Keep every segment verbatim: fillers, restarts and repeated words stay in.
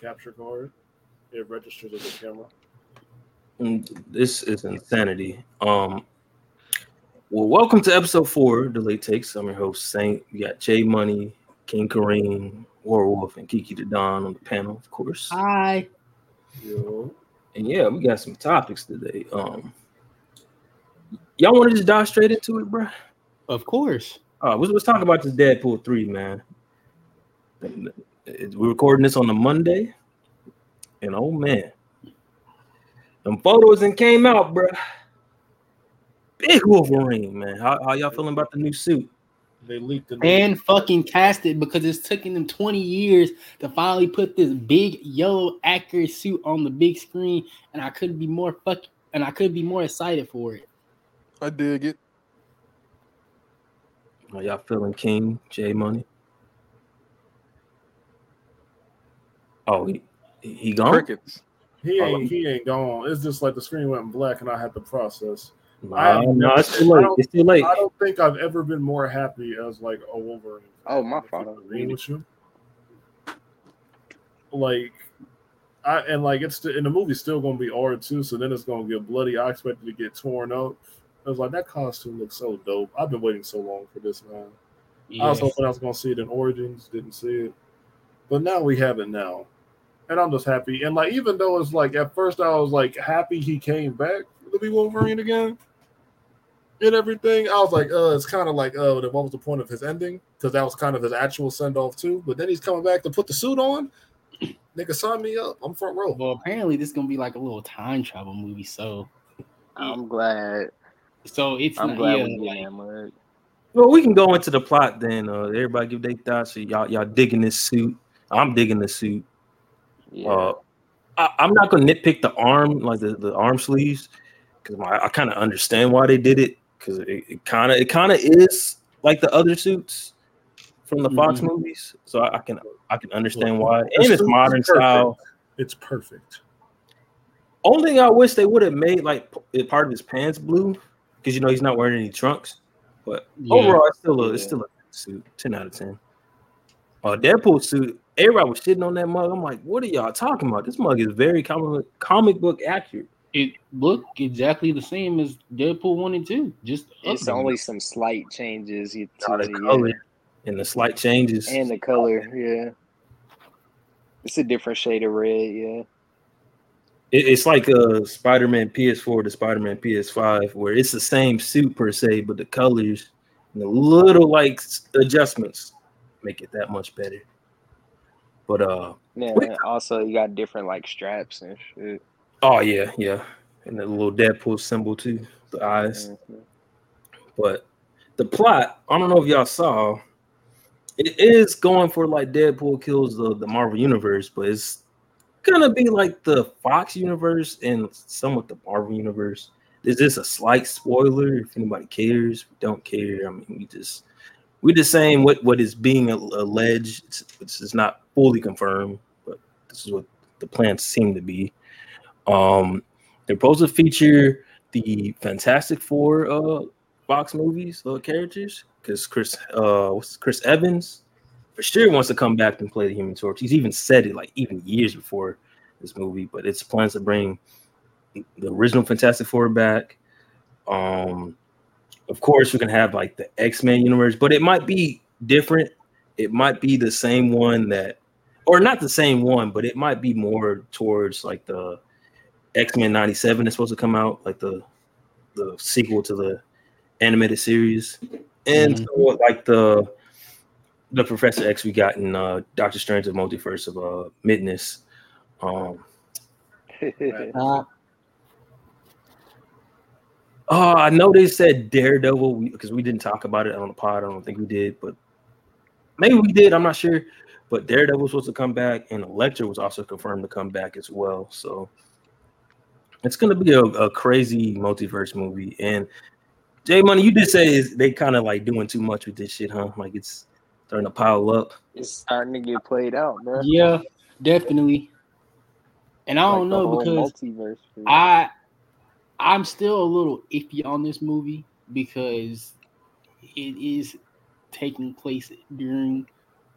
capture card, it registers as a camera. This is insanity. Um, well, welcome to episode four, The Late Takes. I'm your host, Saint. We got Jay Money, King Kareem, Warwolf, and Kiki the Don on the panel, of course. Hi. Yo. And yeah, we got some topics today. Um, y'all want to just dive straight into it, bro? Of course. Uh, let's, let's talk about this Deadpool three, man. We're recording this on a Monday, and oh man, them photos that came out, bro. Big Wolverine, man. How, how y'all feeling about the new suit? They leaked the and suit. Fucking cast it because it's taking them twenty years to finally put this big yellow accurate suit on the big screen, and I couldn't be more fucking and I could be more excited for it. I dig it. Are y'all feeling King Jay Money? Oh, he, he gone? Crickets. He ain't, he ain't gone. It's just like the screen went black and I had to process. No, I, no it's too late. It's too late. I don't think I've ever been more happy as like a Wolverine. Oh, my father. Like, I and like it's and the movie's still gonna be R two, so then it's gonna get bloody. I expected to get torn up. I was like, that costume looks so dope. I've been waiting so long for this, man. Yes. I was hoping I was going to see it in Origins. Didn't see it. But now we have it now. And I'm just happy. And, like, even though it's, like, at first I was, like, happy he came back to be Wolverine again and everything. I was like, uh, it's kind of like, uh, what was the point of his ending? Because that was kind of his actual send-off, too. But then he's coming back to put the suit on. Nigga, sign me up. I'm front row. Well, apparently this is going to be, like, a little time travel movie, so. I'm glad. So it's I'm not, glad yeah, we like, like, well, we can go into the plot then. Uh, everybody give their thoughts. So y'all, y'all digging this suit. I'm digging this suit. Yeah. Uh, I, I'm not gonna nitpick the arm, like the, the arm sleeves, because I, I kind of understand why they did it. Because it kind of it kind of is like the other suits from the mm-hmm. Fox movies. So I, I can I can understand well, why. And it's modern style. It's perfect. Only thing I wish they would have made like part of his pants blue. Because you know he's not wearing any trunks, but yeah. overall it's still a yeah. it's still a suit. Ten out of ten. Uh, Deadpool suit. Everybody was shitting on that mug. I'm like, what are y'all talking about? This mug is very comic comic book accurate. It looked exactly the same as Deadpool one and two. Just it's only some slight changes. To the it, color yeah. and the slight changes and the color. Yeah, it's a different shade of red. Yeah. It's like a Spider-Man P S four to Spider-Man P S five, where it's the same suit per se, but the colors and the little like adjustments make it that much better. But uh, yeah. Wait. Also, you got different like straps and shit. Oh yeah, yeah, and the little Deadpool symbol too, the eyes. Mm-hmm. But the plot, I don't know if y'all saw, it is going for like Deadpool kills the, the Marvel universe, but it's gonna be like the Fox universe and somewhat the Marvel universe. There's just a slight spoiler if anybody cares. We don't care. I mean, we just we're just saying what, what is being alleged. It's, it's, it's not fully confirmed, but this is what the plans seem to be. Um, they're supposed to feature the Fantastic Four uh, Fox movies uh, characters because Chris uh, what's Chris Evans. For sure wants to come back and play the Human Torch. He's even said it like even years before this movie, but it's plans to bring the original Fantastic Four back. Um, of course, we can have like the X-Men universe, but it might be different. It might be the same one that, or not the same one, but it might be more towards like the X-Men ninety-seven is supposed to come out, like the the sequel to the animated series, and mm-hmm. so, like the The Professor X we got in uh, Doctor Strange of Multiverse of uh, Midness. Um, uh, oh, I know they said Daredevil because we, we didn't talk about it on the pod. I don't think we did, but maybe we did. I'm not sure. But Daredevil was supposed to come back, and Elektra was also confirmed to come back as well. So it's going to be a, a crazy multiverse movie. And Jay Money, you did say is they kind of like doing too much with this shit, huh? Like it's starting to pile up. It's starting to get played out, man. Yeah, definitely. And I like don't know because I, I'm still a little iffy on this movie because it is taking place during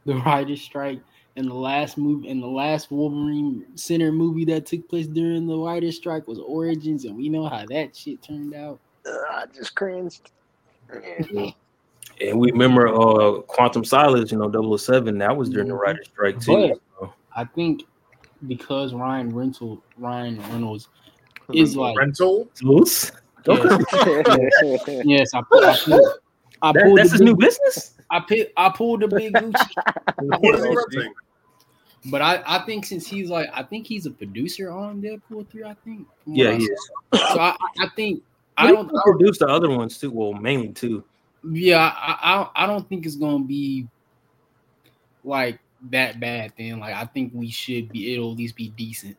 the writer's strike And the last movie, and the last Wolverine Center movie that took place during the writer's strike was Origins, and we know how that shit turned out. Uh, I just cringed. And we remember uh, Quantum Solace, you know, double oh seven. That was during the writer's strike too. But I think because Ryan Reynolds, Ryan Reynolds is like Reynolds. Yes, yes, I, I pulled. I that, pulled that's his big, new business. I pick, I pulled the big Gucci. But I, I think since he's like, I think he's a producer on Deadpool three. I think. Yeah, he is. So I, I think I don't I, produce the other ones too. Well, mainly too. Yeah, I, I, I don't think it's gonna be like that bad. Then, like, I think we should be. It'll at least be decent.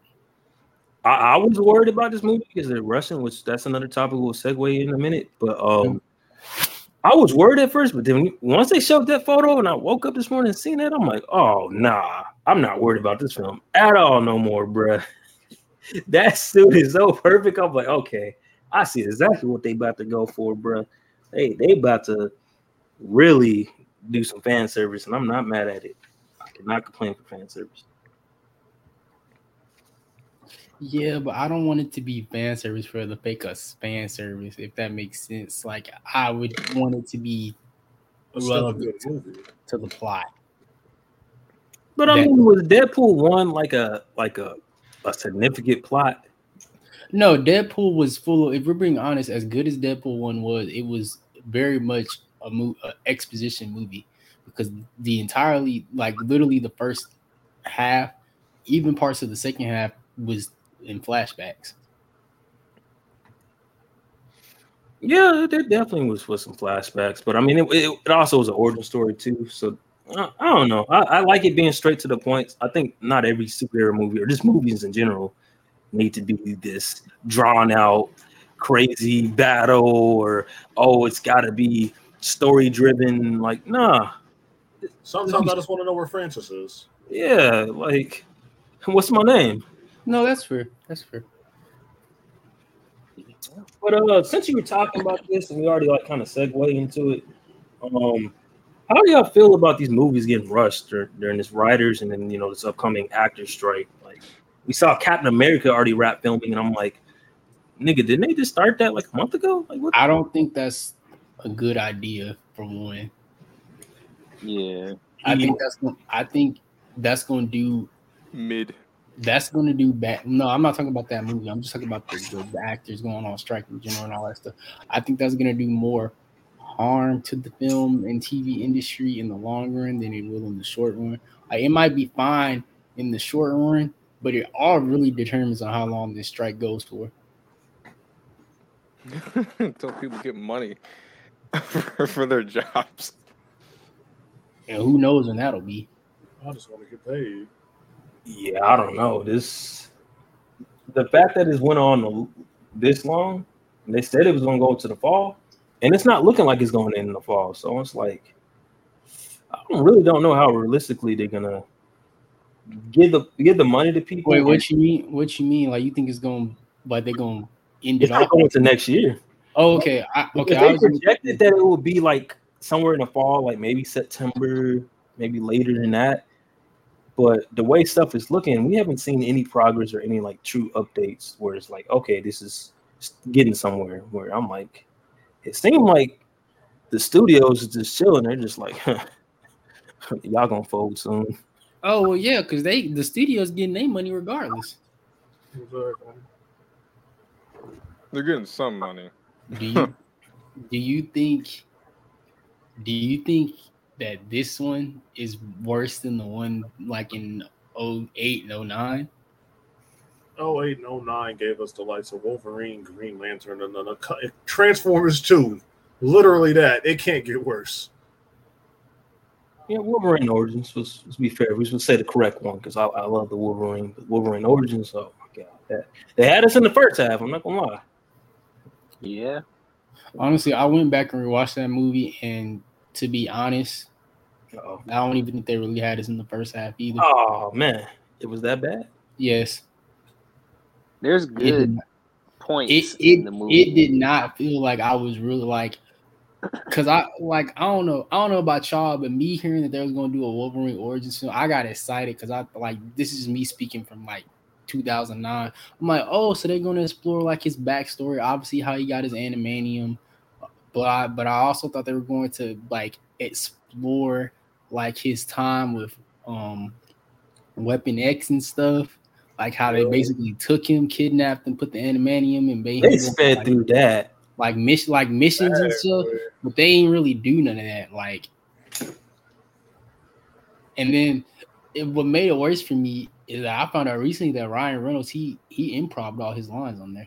I, I was worried about this movie because they're Russian, which that's another topic we'll segue in a minute. But um, I was worried at first, but then once they showed that photo and I woke up this morning and seen that, I'm like, oh, nah, I'm not worried about this film at all no more, bruh. That suit is so perfect. I'm like, okay, I see exactly what they about to go for, bruh. They, they about to really do some fan service, and I'm not mad at it. I cannot complain for fan service. Yeah, but I don't want it to be fan service for the fake us fan service, if that makes sense. Like, I would want it to be relevant to, to the plot. But I mean, was Deadpool one like a like a, a significant plot? No, Deadpool was full of, if we're being honest, as good as Deadpool one was, it was very much a mo- a exposition movie, because the entirely, like literally the first half, even parts of the second half, was in flashbacks. Yeah, there definitely was for some flashbacks, but I mean, it, it, it also was an origin story too. So I, I don't know. I, I like it being straight to the point. I think not every superhero movie or just movies in general need to be this drawn out, crazy battle, or oh, it's got to be story driven. Like, nah. Sometimes I just want to know where Francis is. Yeah, like, what's my name? No, that's fair. That's fair. But uh, since you were talking about this and we already like kind of segue into it, um, how do y'all feel about these movies getting rushed or, during this writers and then you know this upcoming actor strike? Like we saw Captain America already wrap filming, and I'm like, nigga, didn't they just start that like a month ago? Like, what? I don't think that's a good idea for one. Yeah, I think that's I think that's gonna do mid. That's going to do bad. No, I'm not talking about that movie. I'm just talking about the, the, the actors going on strike in general and all that stuff. I think that's going to do more harm to the film and T V industry in the long run than it will in the short run. Like, it might be fine in the short run, but it all really determines on how long this strike goes for. Until people get money for, for their jobs. And who knows when that'll be. I just want to get paid. Yeah, I don't know. This the fact that it's went on this long, and they said it was going to go to the fall, and it's not looking like it's going in the fall. So it's like I don't, really don't know how realistically they're gonna give the give the money to people. Wait, what you mean? What you mean? Like you think it's going? Like they're going to end it off? It's not going to next year. Oh, okay. I, okay. I was projected that it will be like somewhere in the fall, like maybe September, maybe later than that. But the way stuff is looking, we haven't seen any progress or any like true updates where it's like, okay, this is getting somewhere. Where I'm like, it seemed like the studios is just chilling. They're just like, huh, y'all gonna fold soon. Oh well, yeah, because they the studios getting their money regardless. They're getting some money. Do you do you think? Do you think? That this one is worse than the one like in oh eight and oh nine? oh eight and oh nine gave us the likes of Wolverine, Green Lantern, and then Transformers two. Literally that. It can't get worse. Yeah, Wolverine Origins was, to be fair, we should say the correct one because I, I love the Wolverine. But Wolverine Origins, oh my God. That, they had us in the first half, I'm not going to lie. Yeah. Honestly, I went back and rewatched that movie and to be honest, Uh-oh. I don't even think they really had us in the first half either. Oh, man. It was that bad? Yes. There's good it, points it, in it, the movie. It did not feel like I was really like Cause I like I don't know I don't know about y'all, but me hearing that they was gonna do a Wolverine Origins film, I got excited because I like this is me speaking from like two thousand nine. I'm like, oh, so they're gonna explore like his backstory, obviously how he got his animanium, but I, but I also thought they were going to like explore like his time with um Weapon X and stuff, like how they basically took him, kidnapped him, put the animanium, and made they sped like, through that. Like mission, like missions and stuff, but they ain't really do none of that. Like, and then it, what made it worse for me is that I found out recently that Ryan Reynolds he he improv'd all his lines on there.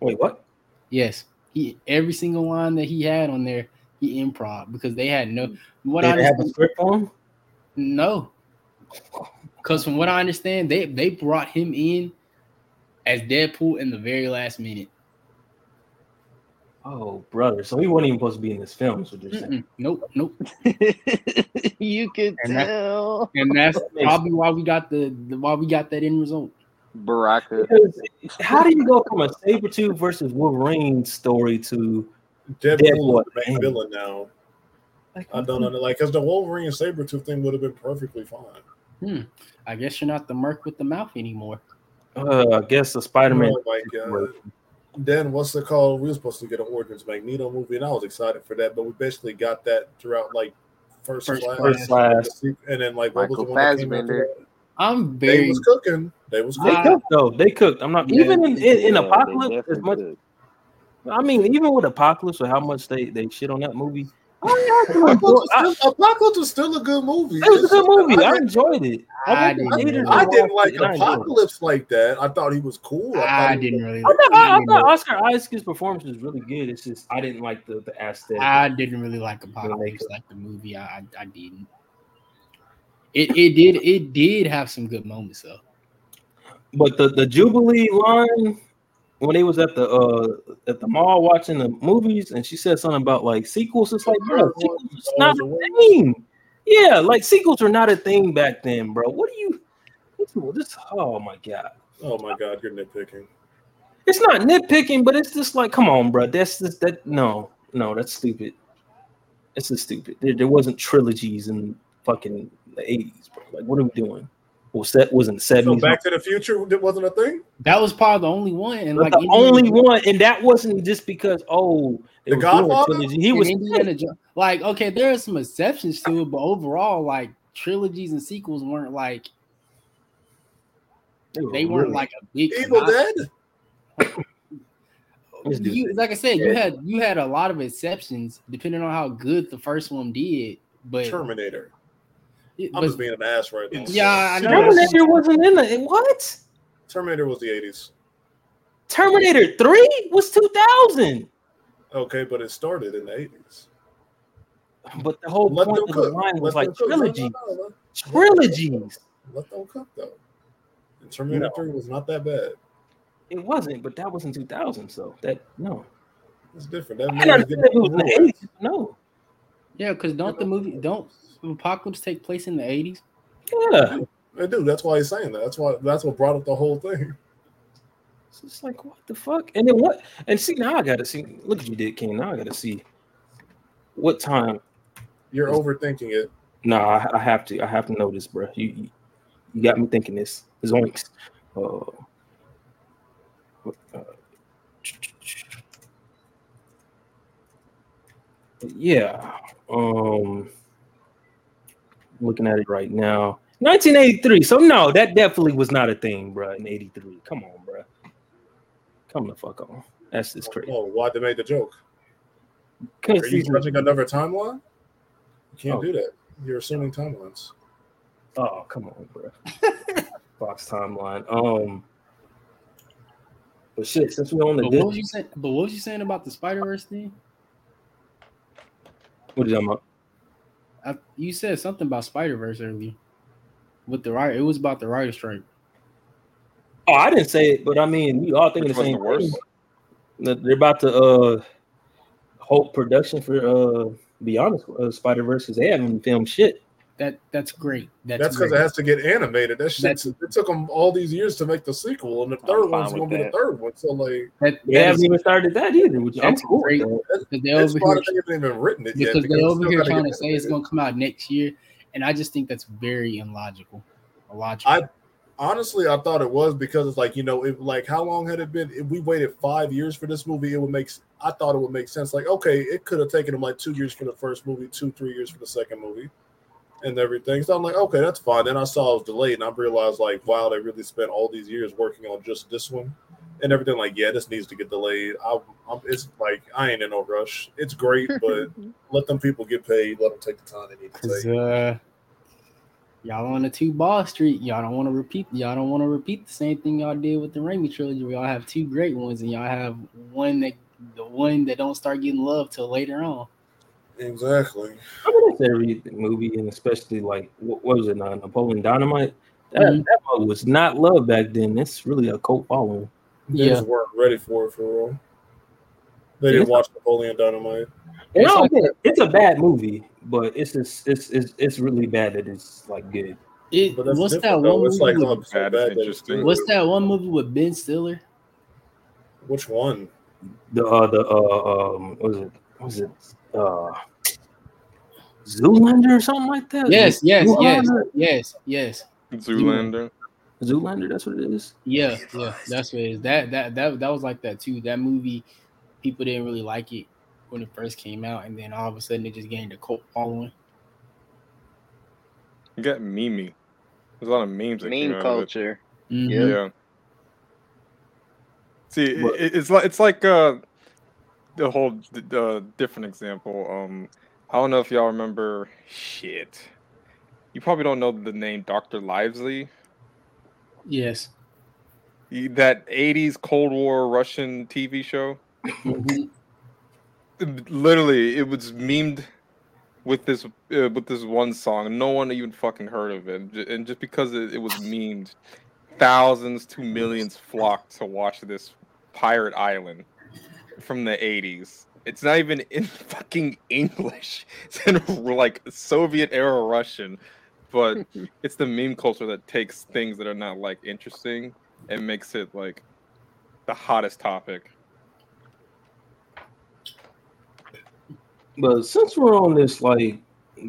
Wait, what? Yes, he every single line that he had on there he improv'd because they had no. What did I have a script on? No, because from what I understand, they they brought him in as Deadpool in the very last minute. Oh, brother. So he wasn't even supposed to be in this film, is what you're saying. Mm-mm. Nope, nope. You could and tell. That, and that's probably why we got the, the why we got that end result. Baraka. How do you go from a Sabretooth versus Wolverine story to Deadpool the main villain now? Like, I don't know. Like, because the Wolverine Sabretooth thing would have been perfectly fine. Hmm. I guess you're not the merc with the mouth anymore. Uh, I guess the Spider-Man. Oh, my God. Then what's the call? We were supposed to get an Origins Magneto movie, and I was excited for that, but we basically got that throughout like first, first class, first class. And then like what Michael was the one that came after that? I'm very. They was cooking. They was cooking. They cooked though. They cooked. I'm not even in, in, in yeah, Apocalypse as much. Did. I mean, even with Apocalypse, or how much they, they shit on that movie. I mean, I Apocalypse, I, was still, Apocalypse was still a good movie. It was a good movie. I, I enjoyed it. I, I, didn't, I, didn't, I didn't like Apocalypse like that. I thought he was cool. I, I didn't was, really. I thought, I, I didn't I thought Oscar Isaac's performance was really good. It's just I didn't like the, the aesthetic. I didn't really like Apocalypse like the movie. I, I I didn't. It it did it did have some good moments though. But the, the Jubilee line. When they was at the uh, at the mall watching the movies, and she said something about like sequels, it's like, bro, sequels is not a thing. Yeah, like sequels are not a thing back then, bro. What do you? This, oh my god. Oh my god, you're nitpicking. It's not nitpicking, but it's just like, come on, bro. That's just that. No, no, that's stupid. It's just stupid. There, there wasn't trilogies in fucking the eighties, bro. Like, what are we doing? Well, that was in the seventies. So Back to the Future, that wasn't a thing? That was probably the only one. And like the Indiana only Jones. one, and that wasn't just because, oh, the Godfather? He was Indiana Jones. Like, okay, there are some exceptions to it, but overall, like, trilogies and sequels weren't like, they, were they weren't really like a big Evil Dead? you, like I said, yeah. you had you had a lot of exceptions, depending on how good the first one did. But Terminator. I'm but, just being an ass right now. Yeah, I know. Terminator wasn't in the what? Terminator was the eighties. Terminator three was two thousand. Okay, but it started in the eighties. But the whole Let point of cook. the line Let was like cook. trilogy. No, no, no. Trilogies. Let them cook, though. And Terminator no. three was not that bad. It wasn't, but that was in two thousand, so that, no. It's different. That I didn't it was in the eighties, no. Yeah, because don't the movie, don't Apocalypse take place in the eighties? Yeah, they do. That's why he's saying that. That's why. That's what brought up the whole thing. So it's like, what the fuck? And then what? And see, now I gotta see. Look at you, did King. Now I gotta see what time. You're it's, overthinking it. No, nah, I, I have to. I have to know this, bro. You, you got me thinking this. It's only. Uh, uh, yeah. Um. Looking at it right now, nineteen eighty-three. So no, that definitely was not a thing, bro. In eighty-three, come on, bro. Come the fuck on. That's just crazy. Oh, why they made the joke? Are you stretching another timeline? You can't oh. do that. You're assuming timelines. Oh, come on, bro. Fox timeline. Um, but shit, since we're on the. But what was you saying? But what was you saying about the Spider-Verse thing? What are you talking about? I, you said something about Spider-Verse earlier with the writer. It was about the writer strike. Oh, I didn't say it, but I mean, we all think the same thing. They're about to uh, halt production for uh, Beyond uh, Spider-Verse because they haven't filmed shit. That that's great. That's, that's because it has to get animated. That shit. It took them all these years to make the sequel, and the third one's gonna that. be the third one. So like, that, they that haven't is, even started that either. Which that's I'm cool. Great. That, that's here, why they haven't even written it because yet. Because they're over here trying to say it's gonna come out next year, and I just think that's very illogical. Illogical. I honestly, I thought it was because it's like you know, it, like how long had it been? If we waited five years for this movie, it would make. I thought it would make sense. Like, okay, it could have taken them like two years for the first movie, two, three years for the second movie. And everything, so I'm like, okay, that's fine. Then I saw it was delayed, and I realized, like, wow, they really spent all these years working on just this one, and everything. Like, yeah, this needs to get delayed. I, I'm, it's like I ain't in no rush. It's great, but let them people get paid. Let them take the time they need to take. Uh, y'all on the two Ball Street. Y'all don't want to repeat. Y'all don't want to repeat the same thing y'all did with the Raimi trilogy. Where y'all have two great ones, and y'all have one that the one that don't start getting love till later on. Exactly. I mean, that's every movie, and especially like what was it now? Napoleon Dynamite. That, mm-hmm. that movie was not loved back then. It's really a cult following. They yeah. just weren't ready for it for real. They yeah, didn't watch Napoleon Dynamite. No, like, it's a bad movie, but it's just it's it's it's really bad that it's like good. It, but what's that one movie? It's like, with, oh, so bad bad that what's that one movie with Ben Stiller? Which one? The uh, the uh, um, what was it? What was it? Uh, Zoolander or something like that. Yes, yes, Zoolander. yes, yes, yes. Zoolander. Zoolander, that's what it is. Yeah, yeah, that's what it is. That that that that was like that too. That movie, people didn't really like it when it first came out, and then all of a sudden it just gained a cult following. You got meme. There's a lot of memes. That meme came out culture. Of it. Mm-hmm. Yeah. yeah. See, it, it's like it's like uh. The whole uh, different example. Um, I don't know if y'all remember. Shit, you probably don't know the name Doctor Lively. Yes, that eighties Cold War Russian T V show. Literally, it was memed with this uh, with this one song. No one even fucking heard of it, and just because it, it was memed, thousands to millions flocked to watch this pirate island. From the eighties, it's not even in fucking English. It's in like Soviet era Russian, but it's the meme culture that takes things that are not like interesting and makes it like the hottest topic. But since we're on this like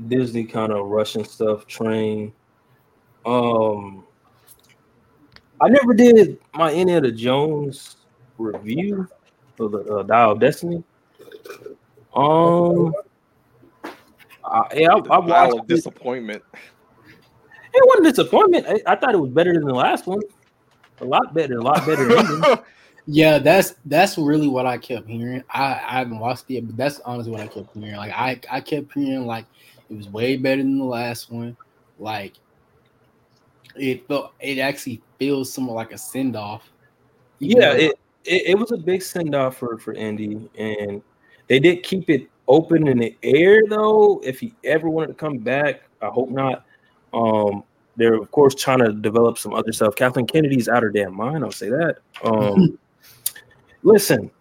Disney kind of Russian stuff train, um, I never did my Indiana Jones review. For the uh, Dial of Destiny, um, I, yeah, I, I watched it. Disappointment. It wasn't a disappointment. I, I thought it was better than the last one. A lot better. A lot better. Than yeah, that's that's really what I kept hearing. I, I haven't watched it, but that's honestly what I kept hearing. Like I, I kept hearing like it was way better than the last one. Like it felt. It actually feels somewhat like a send off. Yeah. It, It, it was a big send-off for, for Indy, and they did keep it open in the air, though. If he ever wanted to come back, I hope not. Um, they're, of course, trying to develop some other stuff. Kathleen Kennedy's out of her damn mind, I'll say that. Um, listen,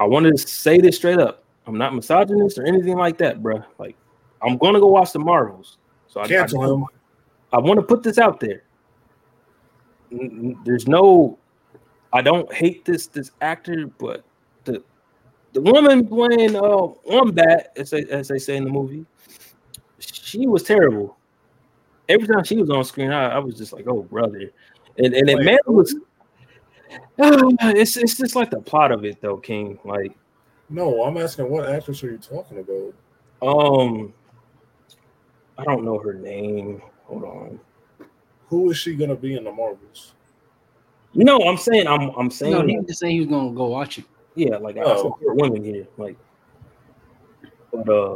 I wanted to say this straight up. I'm not misogynist or anything like that, bro. Like, I'm going to go watch the Marvels. So I, Cancel I, him. I want to put this out there. There's no... I don't hate this this actor, but the the woman playing uh, Wombat, as they, as they say in the movie, she was terrible. Every time she was on screen, I, I was just like, oh, brother. And and it man was uh, it's it's just like the plot of it though, King. Like no, I'm asking what actress are you talking about? Um I don't know her name. Hold on. Who is she gonna be in the Marvels? No, I'm saying I'm I'm saying no, he was just saying he was gonna go watch it. Yeah, like oh. I saw four women here. Like but uh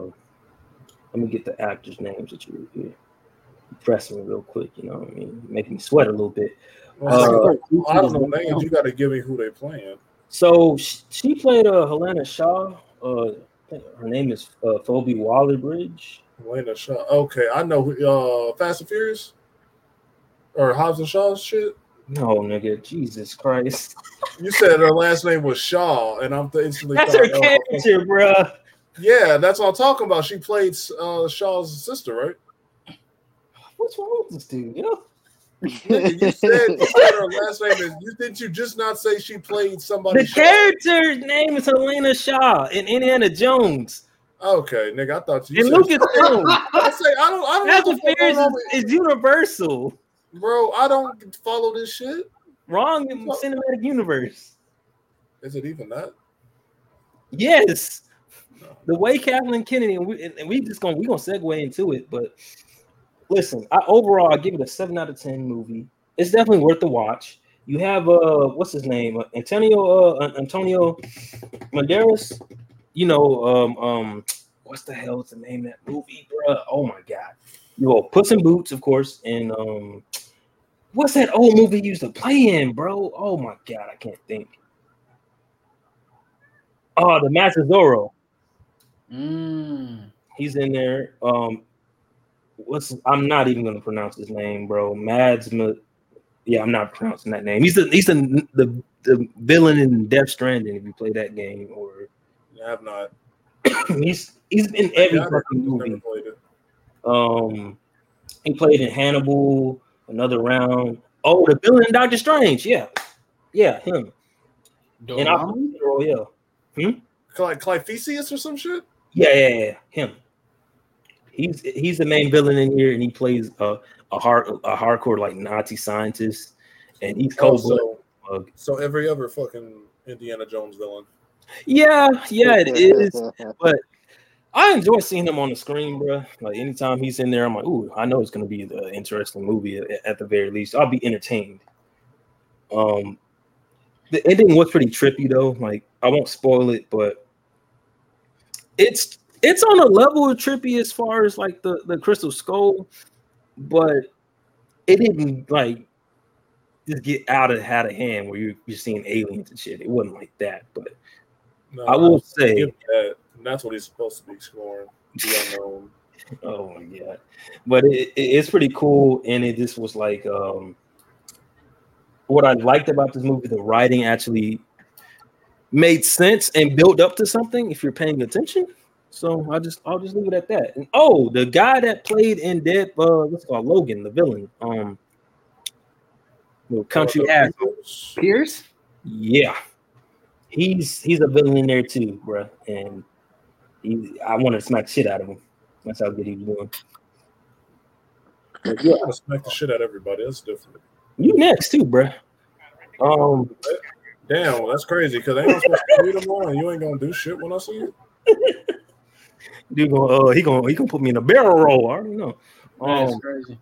let me get the actors' names that you here. Press me real quick, you know what I mean? Make me sweat a little bit. Well, uh, I don't know names, you gotta give me who they playing. So she played uh Helena Shaw, uh her name is uh Phoebe Waller-Bridge. Helena Shaw, okay. I know uh Fast and Furious or Hobbs and Shaw's shit. No, nigga, Jesus Christ! You said her last name was Shaw, and I'm instantly that's thought, her oh, character, bro. Yeah, that's what I'm talking about. She played uh, Shaw's sister, right? what's wrong with this dude? You know, you said, you said her last name is. You didn't you just not say she played somebody? The Shaw? Character's name is Helena Shaw in Indiana Jones. Okay, nigga, I thought you. And said Lucas Jones. I say I don't. I don't. That's what is, is universal, bro. I don't follow this shit. Wrong in the cinematic universe. Is it even that? Yes. No. The way Kathleen Kennedy and we and we just gonna we gonna segue into it, but listen, I overall I give it a seven out of ten movie. It's definitely worth the watch. You have uh what's his name? Uh, Antonio uh, Antonio Banderas. You know um um what's the hell is the name of that movie, bro? Oh my god! You know, Puss in Boots, of course, and um what's that old movie he used to play in, bro? Oh my god, I can't think. Oh, The Master Zorro. Mm. He's in there. Um, what's I'm not even gonna pronounce his name, bro. Mads, yeah, I'm not pronouncing that name. He's the he's the the, the villain in Death Stranding. If you play that game, or I have not. he's he's in every yeah, fucking movie. Um, he played in Hannibal, Another Round. Oh, the villain in Doctor Strange. Yeah, yeah, him. Don't and I'll yeah. Hmm? Like Clyphesius or some shit? Yeah, yeah, yeah. Him. He's he's the main villain in here, and he plays a a hard a hardcore like Nazi scientist, and he's cold oh, so, so every other fucking Indiana Jones villain. Yeah, yeah, it is. But I enjoy seeing him on the screen, bro. Like anytime he's in there, I'm like, ooh, I know it's gonna be an interesting movie at, at the very least. I'll be entertained. Um, the ending was pretty trippy though. Like I won't spoil it, but. It's it's on a level of trippy as far as like the, the Crystal Skull, but it didn't like just get out of out of hand where you you're seeing aliens and shit. It wasn't like that, but no, I will say that, and that's what he's supposed to be exploring. Oh my god! But it, it it's pretty cool, and it just was like um, what I liked about this movie. The writing actually made sense and built up to something if you're paying attention. So I just I'll just leave it at that. And oh, the guy that played in Dead uh what's it called Logan, the villain, um little country uh, ass Pierce. Yeah. He's he's a villain in there too, bro. And he I want to smack shit out of him. That's how good he was doing. But yeah, I smack the shit out of everybody. That's different. You next too, bro. Um Damn, well, that's crazy because I ain't supposed to read them all, and you ain't gonna do shit when I see you. Dude, uh, he gonna he gonna put me in a barrel roll. I already know. Um, that's crazy.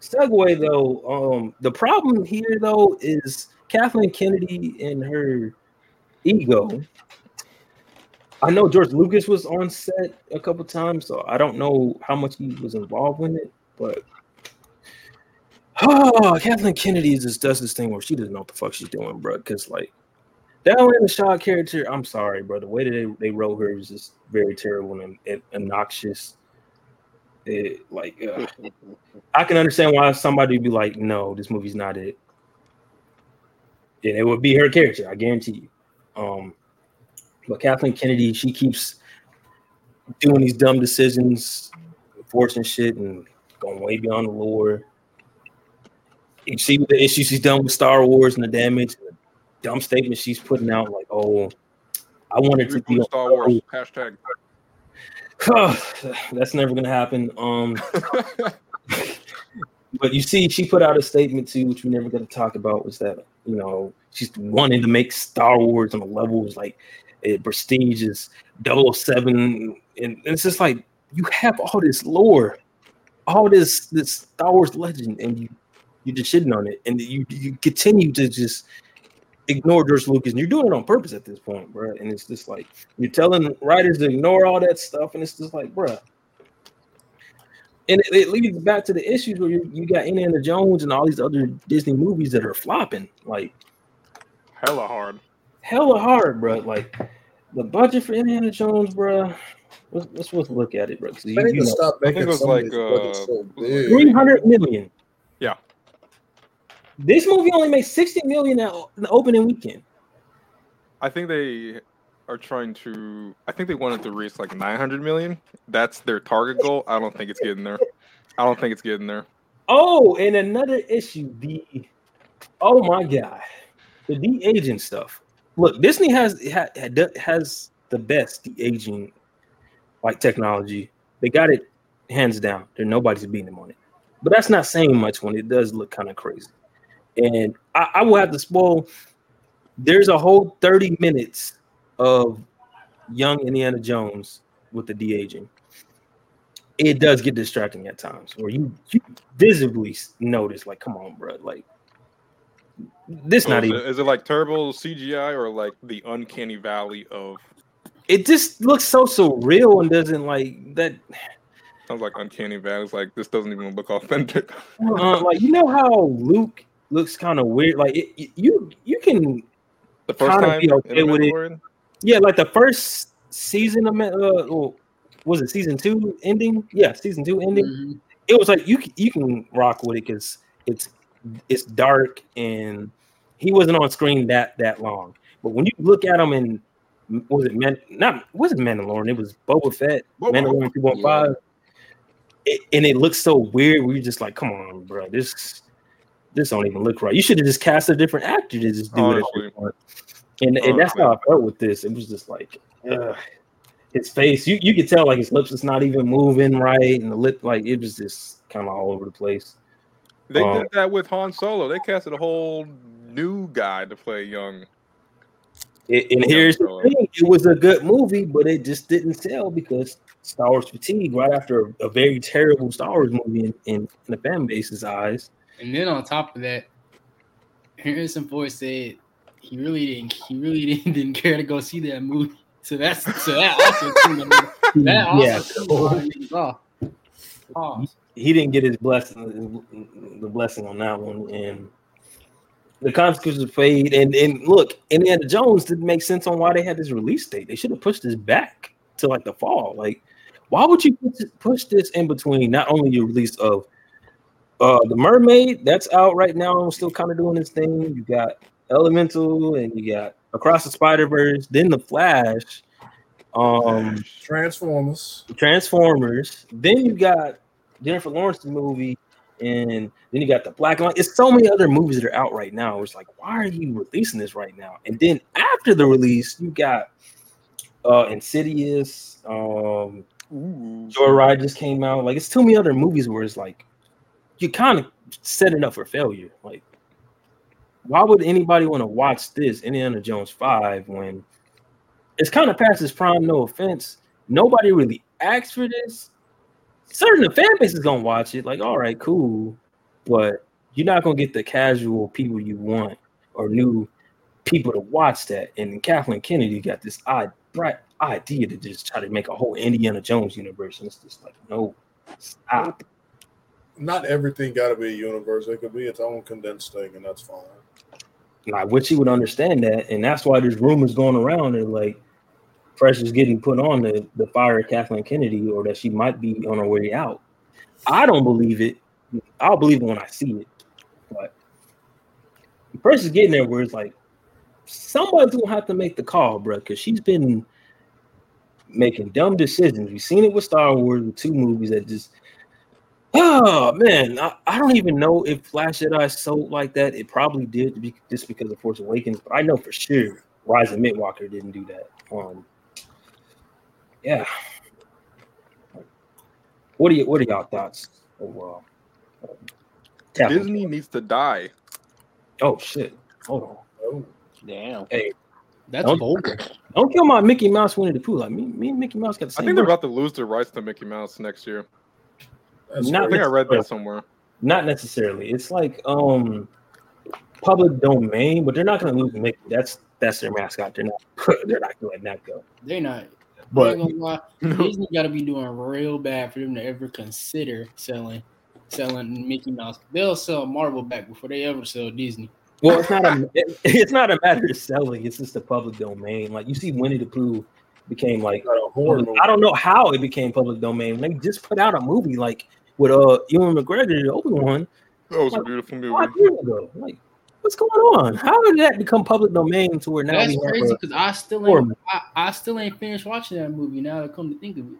Segue though, um, the problem here though is Kathleen Kennedy and her ego. I know George Lucas was on set a couple times, so I don't know how much he was involved in it, but. Oh, Kathleen Kennedy just does this thing where she doesn't know what the fuck she's doing, bro. Because, like, that Helena Shaw character, I'm sorry, bro. The way that they, they wrote her was just very terrible and, and obnoxious. It, like, uh, I can understand why somebody would be like, no, this movie's not it. And it would be her character, I guarantee you. Um, but Kathleen Kennedy, she keeps doing these dumb decisions, forcing shit, and going way beyond the lore. You see the issue she's done with Star Wars and the damage, and the dumb statements she's putting out. Like, oh, I wanted to be Star Wars. Hashtag. That's never gonna happen. Um, but you see, she put out a statement too, which we never got to talk about. Was that you know she's wanting to make Star Wars on a level was like it prestigious double oh seven, and, and it's just like you have all this lore, all this this Star Wars legend, and you. You're just shitting on it, and you you continue to just ignore George Lucas, and you're doing it on purpose at this point, bro. And it's just like you're telling writers to ignore all that stuff, and it's just like, bro. And it, it leads back to the issues where you, you got Indiana Jones and all these other Disney movies that are flopping, like hella hard, hella hard, bro. Like the budget for Indiana Jones, bro. Let's let's, let's look at it, bro. So you, I, you know, stop I think it was like uh, so three hundred million. Yeah. This movie only made sixty million in the opening weekend. I think they are trying to. I think they wanted to reach like nine hundred million. That's their target goal. I don't think it's getting there. I don't think it's getting there. Oh, and another issue, the oh my god, the de-aging stuff. Look, Disney has has the best de-aging like technology. They got it hands down. There nobody's beating them on it. But that's not saying much when it does look kind of crazy. And I, I will have to spoil. There's a whole thirty minutes of young Indiana Jones with the de-aging. It does get distracting at times where you, you visibly notice, like, come on, bro. Like, this so not is even. It, is it like terrible C G I or like the uncanny valley of. It just looks so surreal and doesn't like that. Sounds like uncanny valley. It's like, this doesn't even look authentic. uh, like, you know how Luke looks kind of weird? Like, it, it, you you can the first time be okay with it. Yeah, like the first season of. Uh, well, was it season two ending? Yeah, season two ending. Mm-hmm. It was like you you can rock with it because it's it's dark and he wasn't on screen that that long. But when you look at him in was it Man, not was it Mandalorian? It was Boba Fett, Boba. Mandalorian two point five, and it looks so weird. We're just like, come on, bro, this this don't even look right. You should have just cast a different actor to just do Honestly. it. And Honestly. and that's how I felt with this. It was just like. Ugh. His face, you, you could tell like his lips is not even moving right, and the lip like it was just kind of all over the place. They um, did that with Han Solo. They casted a whole new guy to play young. It, and young here's Solo. the thing: it was a good movie, but it just didn't sell because Star Wars fatigue. Right after a, a very terrible Star Wars movie in, in, in the fan base's eyes. And then on top of that, Harrison Ford said he really didn't he really didn't, didn't care to go see that movie. So that's so that also too, that also yeah. too, oh, oh. He didn't get his blessing, the blessing on that one, and the consequences fade. And and look, Indiana Jones didn't make sense on why they had this release date. They should have pushed this back to like the fall. Like, why would you push this in between? Not only your release of uh, the Mermaid that's out right now, still kind of doing this thing. You got Elemental, and you got. Across the Spider-Verse, then the Flash, um, Transformers, Transformers. Then you got Jennifer Lawrence's movie, and then you got the Black Line. It's so many other movies that are out right now. It's like, why are you releasing this right now? And then after the release, you got uh, Insidious, um, Joyride just came out. Like, it's too many other movies where it's like you kind of set it up for failure, like. Why would anybody want to watch this Indiana Jones five when it's kind of past its prime? No offense, nobody really asks for this. Certain the fan base is gonna watch it, like, all right, cool, but you're not gonna get the casual people you want or new people to watch that. And Kathleen Kennedy got this bright idea to just try to make a whole Indiana Jones universe, and it's just like, no, stop. Not everything got to be a universe. It could be its own condensed thing, and that's fine. I wish you would understand that, and that's why there's rumors going around and like pressure's getting put on the, the fire of Kathleen Kennedy, or that she might be on her way out. I don't believe it. I'll believe it when I see it. But the pressure's getting there where it's like somebody's gonna have to make the call, bro, because she's been making dumb decisions. We've seen it with Star Wars with two movies that just. Oh man, I, I don't even know if Flash Jedi sold like that. It probably did be, just because of Force Awakens, but I know for sure Rise of Midwalker didn't do that. Um, yeah. What are you what are y'all thoughts overall? Definitely. Disney needs to die. Oh shit. Hold on. Oh damn. Hey. That's don't, bold. Don't kill my Mickey Mouse Winnie the Pooh. Like me, me and Mickey Mouse got the same. I think they're about to lose their rights to Mickey Mouse next year. Not I think I read that somewhere. Not necessarily. It's like um, public domain, but they're not going to lose Mickey. That's that's their mascot. They're not. They're not going to let that go. They're not. But Disney got to be doing real bad for them to ever consider selling selling Mickey Mouse. They'll sell Marvel back before they ever sell Disney. Well, it's not a it, it's not a matter of selling. It's just the public domain. Like you see, Winnie the Pooh became like a horror movie. I don't know how it became public domain. They just put out a movie like. With uh, Ewan McGregor, the Obi-Wan. That was like, a beautiful movie. Five years ago. Like, what's going on? How did that become public domain to where now? That's crazy because I still ain't, I, I still ain't finished watching that movie. Now that I come to think of it,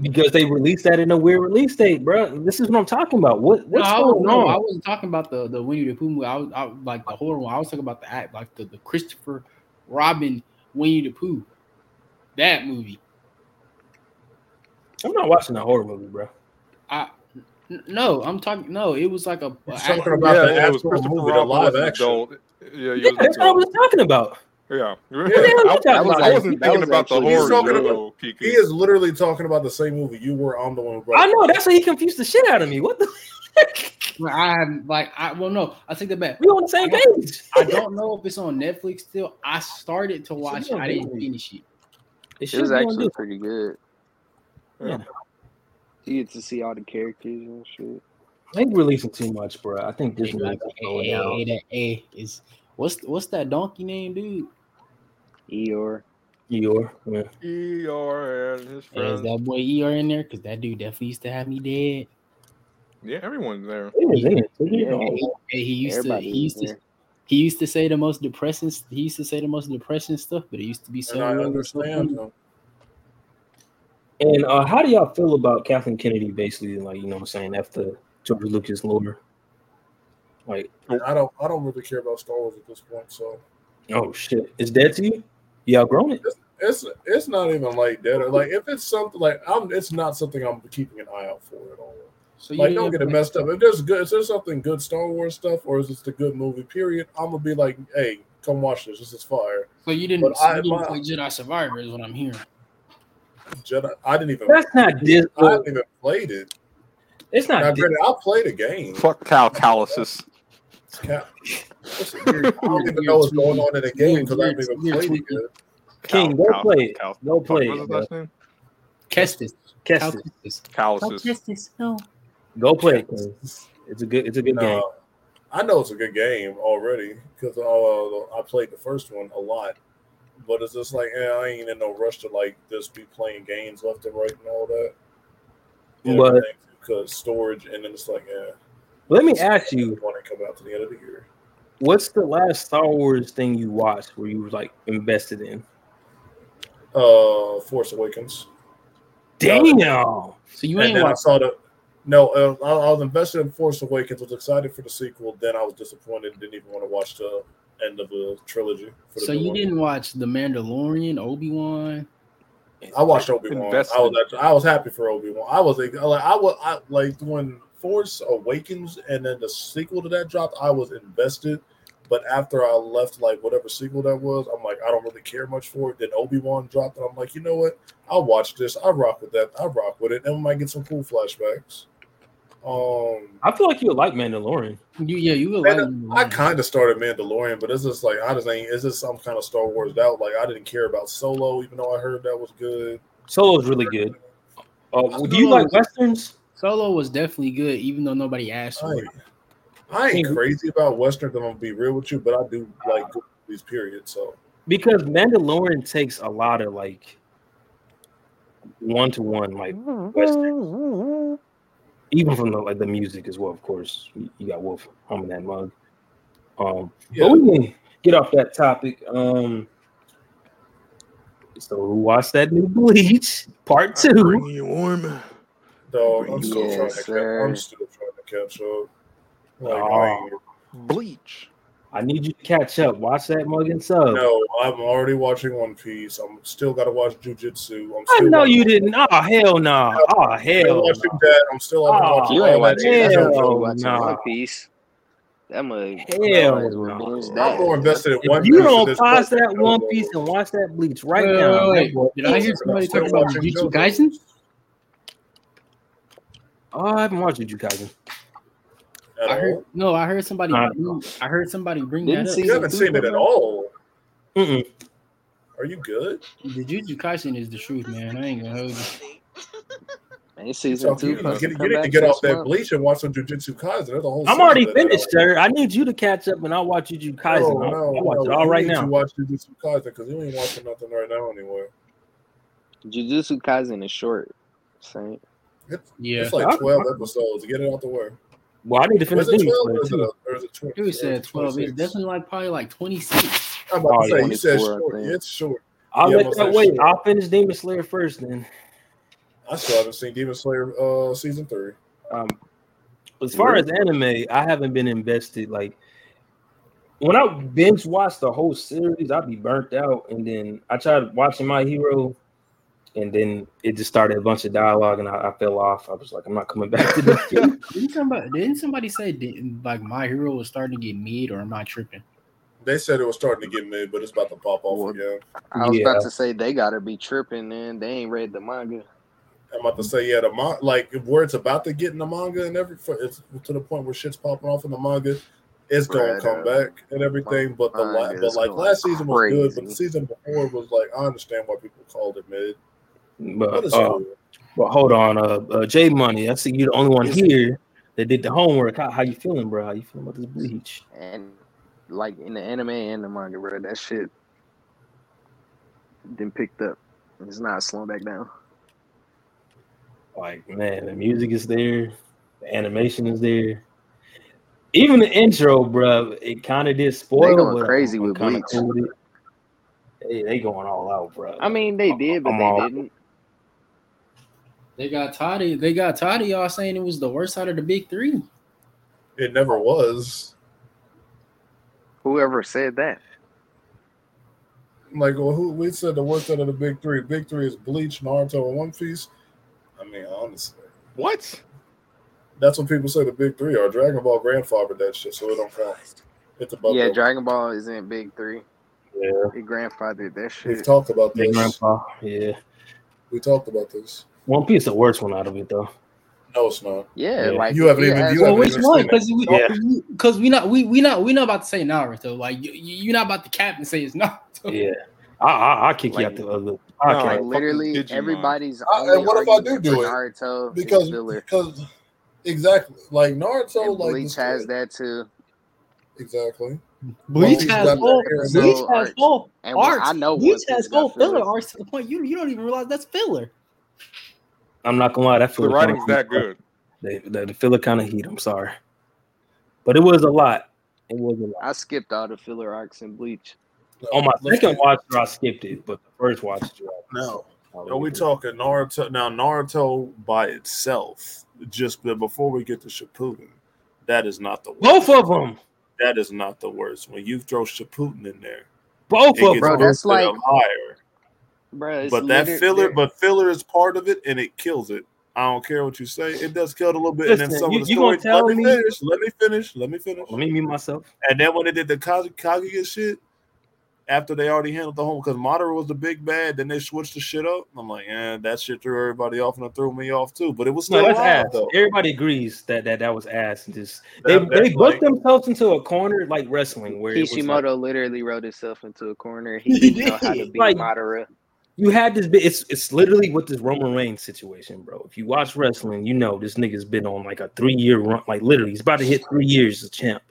because they released that in a weird release date, bro. This is what I'm talking about. What? What's no, going no, on? I wasn't talking about the, the Winnie the Pooh movie. I was I, like the horror one. I was talking about the act, like the, the Christopher Robin Winnie the Pooh, that movie. I'm not watching that horror movie, bro. I no, I'm talking. No, it was like a. Something about yeah, the it was Christopher movie, Robin, a live action. Yeah, yeah, that's what I was talking about. Yeah, yeah. I, I, was, I wasn't thinking was about the horror. About, Kiki. He is literally talking about the same movie you were on the one. Bro. I know that's why he confused the shit out of me. What the? I'm like, I well, no, I take that back. We on the same I page. I don't know if it's on Netflix still. I started to watch it. I didn't finish it. It, it was actually good. Pretty good. Yeah. yeah, you get to see all the characters and shit. They releasing too much, bro. I think this one hey, hey, is what's what's that donkey name, dude? Eeyore. Eeyore. Yeah. Eeyore and his friend. Hey, is that boy Eeyore in there? Because that dude definitely used to have me dead. Yeah, everyone's there. He was in it. Yeah. Hey, he used Everybody to he used to he used to say the most depressing he used to say the most depressing stuff, but it used to be so I understand though. And uh, how do y'all feel about Kathleen Kennedy basically like you know what I'm saying after George Lucas lore? Like I don't I don't really care about Star Wars at this point, so oh shit. It's dead to you? You outgrown it? It's, it's it's not even like dead. Like if it's something like I'm it's not something I'm keeping an eye out for at all. So you like don't get it messed up. If there's good if there's something good Star Wars stuff or is this the good movie period, I'm gonna be like, hey, come watch this. This is fire. So you didn't, so I, you didn't my, play Jedi Survivor is what I'm hearing. Jedi, I didn't even that's not Disney. I didn't even played it. It's not now, granted, I played a game. Fuck Cal Callisis. Cal- I don't even know what's going on in the game because I haven't even played it yet. King, go Cal- play it. Cal- go play Cal- it. What's his last name? Kestis. Kestis. Callisis. Kestis. No. Go play it. It's a good it's a good no, game. I know it's a good game already because uh, I played the first one a lot. But it's just like, hey, I ain't in no rush to like just be playing games left and right and all that. You know, but because storage, and then it's like, yeah. Let me ask you, want to come out to the end of the year. What's the last Star Wars thing you watched where you were like invested in? Uh, Force Awakens. Damn. Uh, so you ain't. And then watched- I saw the. No, uh, I, I was invested in Force Awakens. I was excited for the sequel. Then I was disappointed. Didn't even want to watch the end of the trilogy. For the so you one. Didn't watch The Mandalorian, Obi-Wan? I watched Obi-Wan. Invested. I was actually, I was happy for Obi-Wan. I was like, I was I, like when Force Awakens and then the sequel to that dropped, I was invested. But after I left, like whatever sequel that was, I'm like, I don't really care much for it. Then Obi-Wan dropped, and I'm like, you know what? I'll watch this. I rock with that. I rock with it, and we might get some cool flashbacks. Um, I feel like you would like Mandalorian. You, yeah, you would Mandal- like. I kind of started Mandalorian, but it's just like I just ain't. It's just some kind of Star Wars doubt. Like I didn't care about Solo, even though I heard that was good. Solo's really good. Uh, Solo do you like westerns? Solo was definitely good, even though nobody asked for it. I ain't crazy about westerns. I'm gonna be real with you, but I do like uh, these periods. So because Mandalorian takes a lot of like one to one, like westerns. Even from the like the music as well, of course. You got Wolf humming that mug. Um, yeah. But we can get off that topic. Um, so watch that new Bleach part two. I bring you warm. Dog, I'm, still yes, trying to catch, I'm still trying to catch up. Like, um, Bleach. I need you to catch up. Watch that mug and sub. No, I'm already watching One Piece. I'm still got to watch Jujutsu. I'm still I know you didn't. Oh, hell no. Nah. Oh, hell. I'm still watching that. I'm still watching You ain't watching One Piece. That mug. Hell no. I'm more invested in One Piece. You don't pause that One Piece and watch that Bleach right now. Did I hear somebody talking about Jujutsu Kaisen? Oh, I haven't watched Jujutsu Kaisen. I heard, no, I heard somebody. I, bring, I heard somebody bring that up. You haven't seen it at all. Mm-mm. Are you good? Jujutsu Kaisen is the truth, man. I ain't gonna hold you. Season two. You, get, you need to get off that month. Bleach and watch some Jujutsu Kaisen. There's a whole. I'm already finished, sir. I need you to catch up and I'll watch Jujutsu Kaisen. No, I'll, no, I'll watch no, it all right now. You watch Jujutsu Kaisen because you ain't watching nothing right now anyway. Jujutsu Kaisen is short, Saint. It's, yeah, it's like I'll, twelve I'll, episodes. Get it out the way. Well, I need to finish this. You said twelve. It's definitely like probably like twenty-six. I'm about to oh, say you said short. It's short. I'll yeah, let that wait. Short. I'll finish Demon Slayer first, then. I still haven't seen Demon Slayer uh, season three. Um, as far as anime, I haven't been invested. Like when I binge watched the whole series, I'd be burnt out, and then I tried watching My Hero, and then it just started a bunch of dialogue, and I, I fell off. I was like, I'm not coming back to this. didn't, somebody, didn't somebody say like My Hero was starting to get mid, or am I tripping? They said it was starting to get mid, but it's about to pop off again. I was yeah. about to say they gotta be tripping, man. They ain't read the manga. I'm about to say, yeah, the manga, like where it's about to get in the manga and every, for, it's to the point where shit's popping off in the manga, it's gonna right, come uh, back and everything. But the la- but like last season was crazy. Good, but the season before was like, I understand why people called it mid. But but, uh, cool. but hold on, uh, uh, Jay Money, I see you're the only one here that did the homework. How, how you feeling, bro? How you feeling about this Bleach? And like in the anime and the manga, bro, that shit been picked up. It's not slowing back down. Like, man, the music is there, the animation is there. Even the intro, bro, it kind of did spoil. They going crazy with Bleach. They, they going all out, bro. I mean, they did, but I'm they all... didn't. They got tired of, they got tired of y'all saying it was the worst out of the big three. It never was. Whoever said that? Like, well, who we said the worst out of the big three. Big three is Bleach, Naruto, and One Piece. I mean, honestly. What? That's when people say the big three are. Dragon Ball grandfathered that shit, so it don't count. It's about yeah, that. Dragon Ball is in big three. Yeah. He grandfathered that shit. We've talked about this. Big grandpa. Yeah. We talked about this. One Piece is the worst one out of it, though. No, it's not. Yeah, yeah. Like you haven't even. You well, haven't which even one? Because we, yeah. we not, we we not, we not about to say Naruto. Like you, you're not about to cap and say it's Naruto. Yeah, I, I, I kick like, you out the other. I no, like literally everybody's. I, and what if I do do it? Naruto because because exactly like Naruto and like Bleach has that too. Exactly. Bleach well, has all. Bleach has all arts. I know Bleach has all filler arts to the point you you don't even realize that's filler. I'm not gonna lie, that filler the writing's that good. They, the, the filler kind of heat. I'm sorry, but it was a lot. It was a lot. I skipped all the filler arcs in Bleach. No, on my second watch, I skipped it, but the first watch, no. Are we talking Naruto now? Naruto by itself, just before we get to Shippuden, that is not the worst. Both of them. That is not the worst. When you throw Shippuden in there, both of them. Bro, that's like higher. Bro, but that filler, there. but filler is part of it, and it kills it. I don't care what you say; it does kill it a little bit. Listen, and then some you, of the story. Let me, me finish. Let me finish. Let me finish. Let me mute myself. And then when they did the Kage, Kage shit, after they already handled the whole, because Madara was the big bad, then they switched the shit up. I'm like, yeah, that shit threw everybody off, and it threw me off too. But it was still no, ass. Though. Everybody agrees that that, that was ass. Just that, they they booked like, themselves into a corner like wrestling, where Kishimoto like, literally rode himself into a corner. He didn't know how to beat like, Madara. You had this bit, it's it's literally with this Roman Reigns situation, bro. If you watch wrestling, you know this nigga's been on like a three-year run, like literally, he's about to hit three years as champ.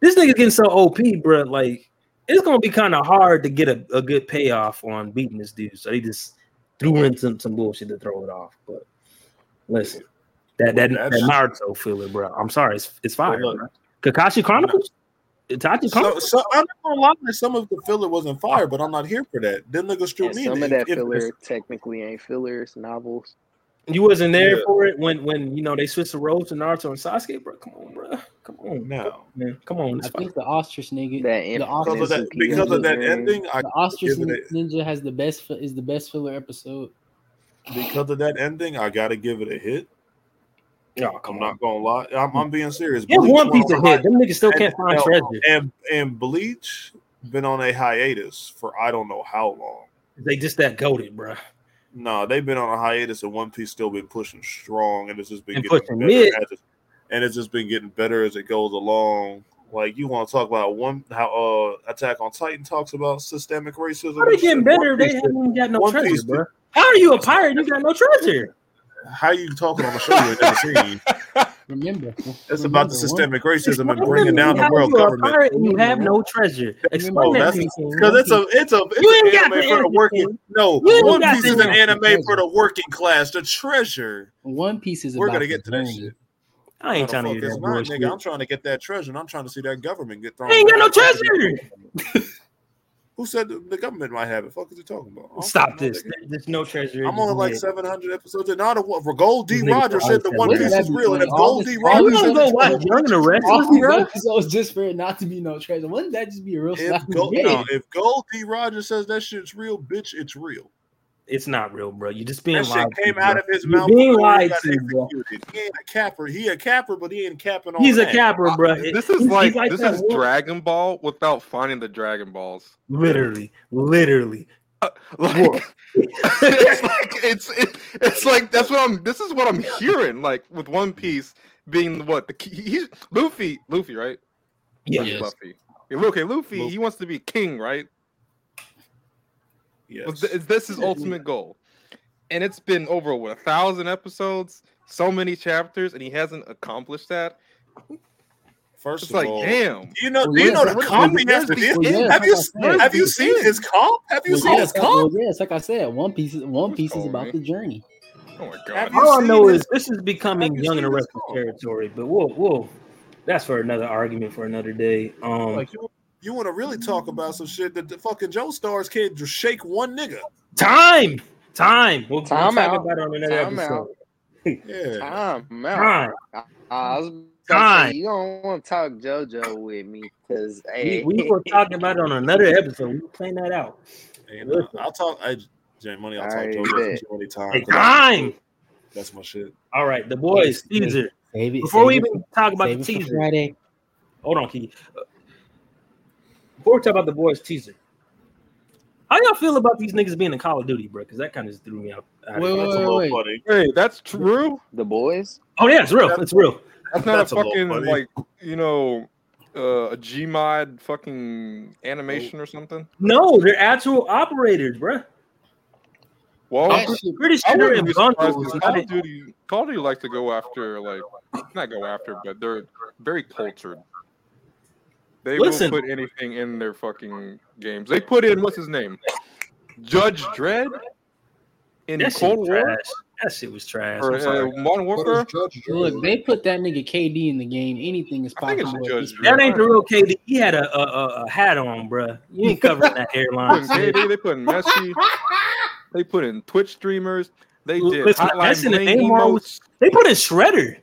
This nigga's getting so O P, bro. Like, it's gonna be kind of hard to get a, a good payoff on beating this dude. So they just threw in some, some bullshit to throw it off. But listen, that that, that Naruto filler, bro. I'm sorry, it's it's fire. Well, look, bro. Kakashi Chronicles? So, so I'm not gonna lie, some of the filler wasn't fire, but I'm not here for that. Them niggas threw me. Some of that filler it, technically ain't fillers, novels. You wasn't there yeah. for it when, when you know they switched the roles to Naruto and Sasuke, bro. Come on, bro. Come on, now, man. Come on. I think the ostrich nigga. That the ostrich because of that, because of that ending, I the ostrich ninja has the best is the best filler episode. Because of that ending, I gotta give it a hit. No, I'm not gonna lie. I'm, I'm being serious. Yeah, One Piece of hit. Them niggas still can't find treasure. And and Bleach been on a hiatus for I don't know how long. They just that goated, bro. No, they've been on a hiatus, and One Piece still been pushing strong, and it's just been and getting better. As it, and it's just been getting better as it goes along. Like you want to talk about one how uh, Attack on Titan talks about systemic racism? How they getting better? They haven't got no treasure, bro. How are you a pirate? You got no treasure. How you talking on a show you never seen? Remember, it's remember about the systemic one. Racism and bringing down the world government. You have no treasure. Explain that to me. Because it's a it's a it's an anime for the working. No, One Piece is an anime for the working class. The treasure. One Piece is. We're gonna get to that shit. I ain't trying to get that bullshit. I'm trying to get that treasure, and I'm trying to see that government get thrown. Ain't got no treasure. Who said the, the government might have it? Fuck is you talking about? Stop this. There's no treasure. I'm on like seven hundred episodes. And all the what? Gold D. Rogers said the One Piece is real. And if Gold D. Rogers said it's just for it not to be no treasure, wouldn't that just be a real stuff? No, if Gold D. Rogers says that shit's real, bitch, it's real. It's not real, bro. You just being that lied. That shit came to, out bro. Of his mouth. Being lied he, to, bro. He ain't a capper. He a capper, but he ain't capping on. He's that. a capper, bro. It, this is like, like this is world. Dragon Ball without finding the Dragon Balls. Literally, literally. Uh, like, it's like it's it, it's like that's what I'm. This is what I'm hearing. Like with One Piece being what the he's Luffy, Luffy, right? Yeah. Yes. Luffy. Okay, Luffy, Luffy. He wants to be king, right? Yes. This is his ultimate goal, and it's been over what a thousand episodes, so many chapters, and he hasn't accomplished that. First it's of like, all, damn, you know, well, do you know the comp he has to do? Have you have you seen his comp? Have you seen his comp? Yes, like I said, One Piece. One Piece is about the journey. Oh my god! All I know is this is becoming Young and the Restless territory. But whoa, whoa, that's for another argument for another day. Um. Like, you want to really talk about some shit that the fucking Joe Stars can't just shake one nigga. Time, time. We'll, time we'll talk about it on another time episode. Out. Yeah. Time out. Time. I was time. Say, you don't want to talk JoJo with me because hey. we, we were talking about it on another episode. We were playing that out. Hey, no, I'll talk. I, Jay Money. I'll all talk right, JoJo any time. Hey, time. That's my shit. All right, the boys hey, teaser. Baby, Before baby, we even talk about the teaser, Friday. Hold on, Keith. Before we talk about the boys teaser, how y'all feel about these niggas being in Call of Duty, bro? Because that kind of just threw me out. out wait, that's wait, a wait. Funny. Hey, that's true. The boys? Oh yeah, it's real. That's, it's real. That's not that's a, a fucking like you know uh, a Gmod fucking animation oh. or something. No, they're actual operators, bro. Well, I'm pretty, pretty sure in bundles. Call of Duty, Call of Duty likes to go after like not go after, but they're very cultured. They Listen. Will put anything in their fucking games. They put in, what's his name? Judge Dredd in that Cold War. Trash. That shit was trash. Or, uh, Modern Warfare. Look, they put that nigga K D in the game. Anything is possible. That ain't the real K D. He had a, a, a, a hat on, bro. You ain't covering that hairline. They put in K D. They put in Messi. They put in Twitch streamers. They did. Listen, that's in the name was, they put in Shredder.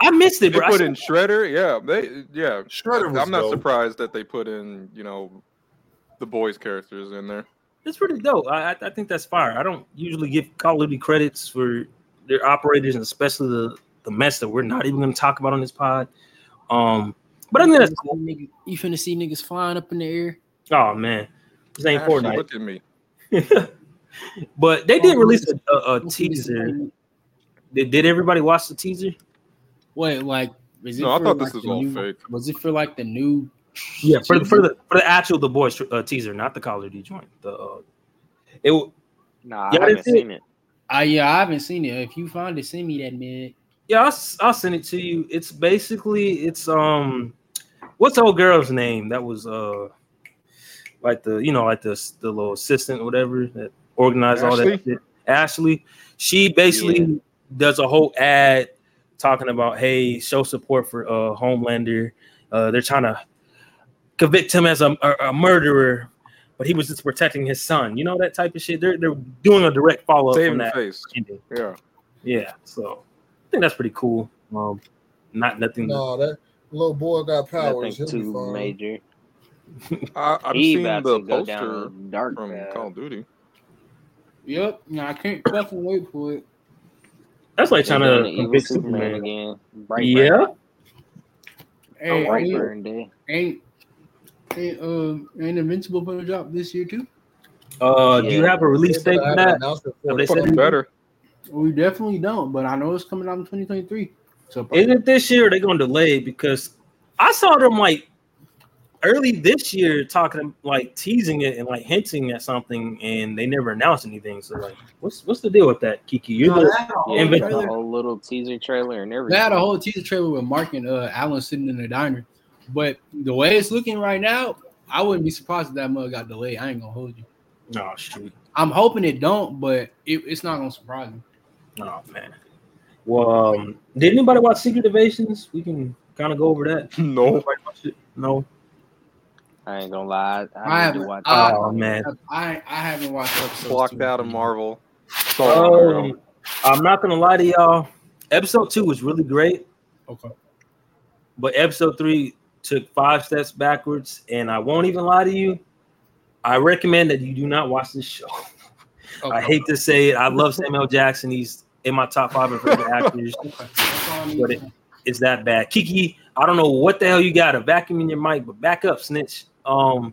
I missed it, bro. They put in Shredder, yeah. They, yeah. Shredder was I'm not dope. surprised that they put in, you know, the boys' characters in there. It's pretty dope. I, I think that's fire. I don't usually give Call of Duty credits for their operators, and especially the, the mess that we're not even going to talk about on this pod. Um, but I think that's cool. You finna see niggas flying up in the air? Oh, man. This ain't Actually, Fortnite. Look at me. But they did release a, a, a teaser. Did, did everybody watch the teaser? Wait, like, is it no, for, I thought like, this was all new, fake. Was it for like the new? Yeah, for the for the for the actual The Boys uh, teaser, not the Call of Duty joint. The uh, it. Nah, I haven't seen it. it. I yeah, I haven't seen it. If you find it, send me that, man. Yeah, I'll, I'll send it to you. It's basically it's um, what's the old girl's name? That was uh, like the you know like the the little assistant or whatever that organized Ashley? all that shit. Ashley, she basically yeah. does a whole ad. Talking about, hey, show support for uh, Homelander. Uh, they're trying to convict him as a, a, a murderer, but he was just protecting his son. You know that type of shit. They're they're doing a direct follow up from that. Face. Yeah, yeah. So I think that's pretty cool. Um, not nothing. No, that little boy got powers. Too major. I, I've he seen the poster dark from bad. Call of Duty. Yep. No, I can't fucking wait for it. That's like trying to convict Superman again. Bright yeah. Burn. Hey, bright ain't, burn day. Ain't ain't um ain't Invincible gonna drop this year too? Uh, yeah. Do you have a release date for that? Have they said better? We definitely don't, but I know it's coming out in twenty twenty-three. So probably. Isn't this year? They're gonna delay because I saw them like early this year talking like teasing it and like hinting at something, and they never announced anything. So like, what's what's the deal with that, Kiki? You no, the yeah, whole little teaser trailer and everything. They had a whole teaser trailer with Mark and uh, Alan sitting in the diner, but the way it's looking right now, I wouldn't be surprised if that mug got delayed. I ain't gonna hold you. No oh, shoot. I'm hoping it don't, but it, it's not gonna surprise me. Oh man. Well, um, did anybody watch Secret Invasions? We can kind of go over that. No. No. I ain't gonna lie. I, I haven't watched. Uh, oh man, I I haven't watched episodes. Blocked out of Marvel. So um, I'm not gonna lie to y'all. Episode two was really great. Okay. But episode three took five steps backwards, and I won't even lie to you. I recommend that you do not watch this show. Okay. I hate to say it. I love Samuel Jackson. He's in my top five favorite actors, but it, it's that bad. Kiki, I don't know what the hell you got. A vacuum in your mic, but back up, snitch. Um,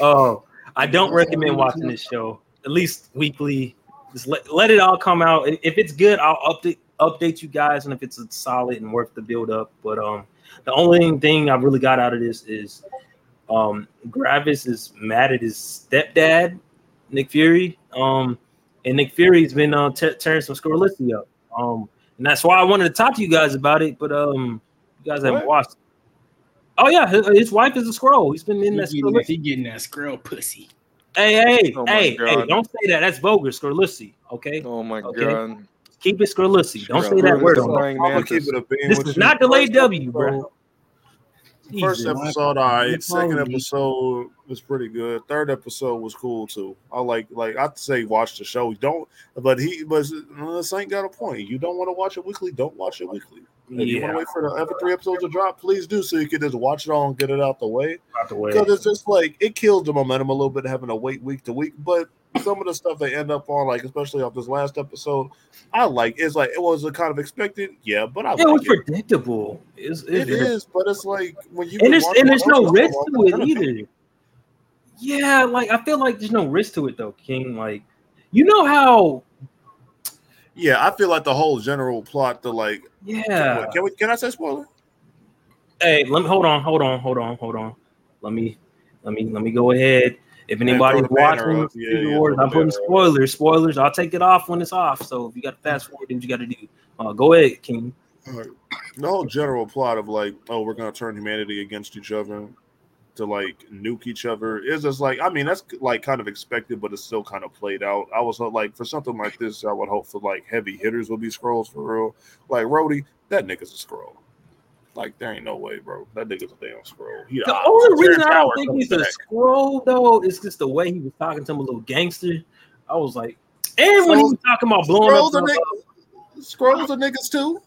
oh, I don't recommend watching this show, at least weekly. Just let, let it all come out. If it's good, I'll update update you guys, and if it's solid and worth the build up. But um, the only thing I really got out of this is um, Gravis is mad at his stepdad, Nick Fury. Um, and Nick Fury's been uh, t- tearing some Scorlisi up. Um, and that's why I wanted to talk to you guys about it. But um, you guys haven't what? watched it. Oh yeah, his, his wife is a Skrull. He's been in he that. Getting that he getting that Skrull pussy. Hey, hey, oh hey, hey, don't say that. That's vulgar, Scorlisi, okay? Oh, my okay? God. Keep it Scorlisi. Don't say that word. This is not Delayed W, bro. First episode, all right. Second episode was pretty good. Third episode was cool, too. I like, like, I'd say watch the show. Don't, but he, but Saint got a point. You don't want to watch it weekly, don't watch it weekly. If yeah. you want to wait for the other three episodes to drop, please do, so you can just watch it all and get it out the way. Out the way. Because it's just like, it kills the momentum a little bit having to wait week to week. But some of the stuff they end up on, like especially off this last episode, I like. It's like, it was kind of expected, yeah, but I yeah, like it. It was predictable. It's, it's, it is, but it's like when you and there's, and there's no risk to it either. Yeah, like I feel like there's no risk to it though, King. Like, you know how. Yeah, I feel like the whole general plot to like. Yeah. Can we? Can I say spoiler? Hey, let me hold on, hold on, hold on, hold on. Let me, let me, let me go ahead. If anybody's watching, yeah, yeah, I'm putting spoilers. Spoilers. I'll take it off when it's off. So if you got to fast forward, do what you got to do. Uh, go ahead, King. All right. The whole general plot of like, oh, we're gonna turn humanity against each other to like nuke each other is just like, I mean, that's like kind of expected, but it's still kind of played out. I was like, for something like this, I would hope for like heavy hitters would be Skrulls for real. Like Rhodey, that nigga's a Skrull. Like there ain't no way, bro. That nigga's a damn Skrull. He, the I, only reason I don't think he's back. a Skrull though is just the way he was talking to him, a little gangster. I was like, and so, when he was talking about blowing Skrulls up, niggas, Skrulls are niggas too.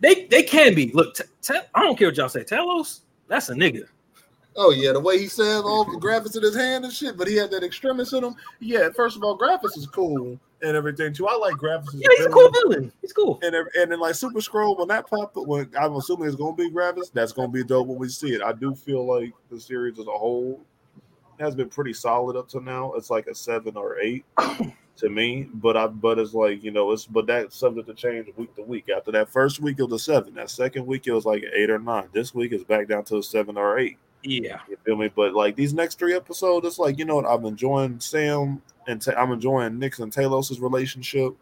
They they can be. Look, t- t- I don't care what y'all say. Talos, that's a nigga. Oh, yeah, the way he says all the graphics in his hand and shit, but he had that extremist in him. Yeah, first of all, graphics is cool and everything, too. I like graphics. Yeah, he's a cool villain. He's cool. And, and then, like, Super Skrull, when that popped up, when I'm assuming it's going to be graphics, that's going to be dope when we see it. I do feel like the series as a whole has been pretty solid up to now. It's like a seven or eight to me, but I but it's like, you know, it's but that's subject to change week to week. After that first week, it was a seven. That second week, it was like an eight or nine. This week, it's back down to a seven or eight. Yeah, you feel me? But like these next three episodes, it's like, you know what? I'm enjoying Sam and Ta- I'm enjoying Nyx and Talos' relationship.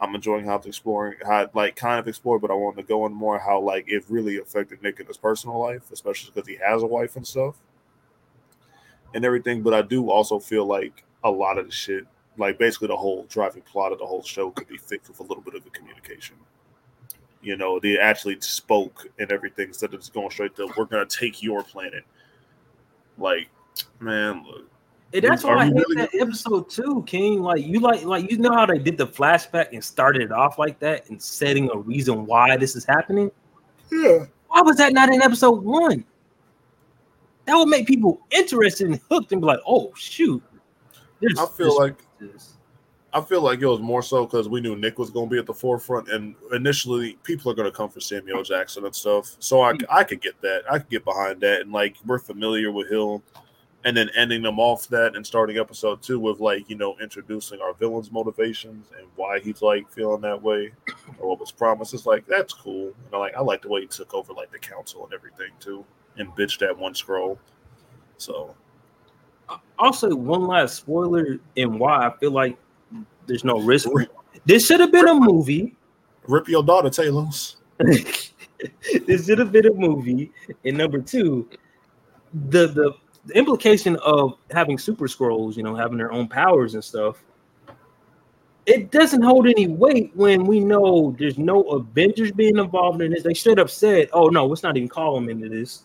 I'm enjoying how it's exploring, how it, like kind of explored, but I want to go in more how like it really affected Nick in his personal life, especially because he has a wife and stuff and everything. But I do also feel like a lot of the shit, like basically the whole driving plot of the whole show, could be fixed with a little bit of a communication. You know, they actually spoke and everything instead of just going straight to, we're going to take your planet. Like, man, look. And that's why I hate really that gonna... episode too, King. Like, you like, like you know how they did the flashback and started it off like that and setting a reason why this is happening? Yeah. Why was that not in episode one? That would make people interested and hooked and be like, oh, shoot. There's, I feel like... This. I feel like it was more so because we knew Nick was going to be at the forefront, and initially people are going to come for Samuel Jackson and stuff. So I, I could get that. I could get behind that, and like we're familiar with him, and then ending them off that and starting episode two with like, you know, introducing our villain's motivations and why he's like feeling that way or what was promised. It's like, that's cool. And I like I like the way he took over like the council and everything too, and bitched that one Skrull. So also one last spoiler and why I feel like there's no risk. This should have been a movie. Rip your daughter, Talos. This should have been a movie. And number two, the, the the implication of having super Skrulls, you know, having their own powers and stuff, it doesn't hold any weight when we know there's no Avengers being involved in this. They straight up said, oh, no, let's not even call them into this.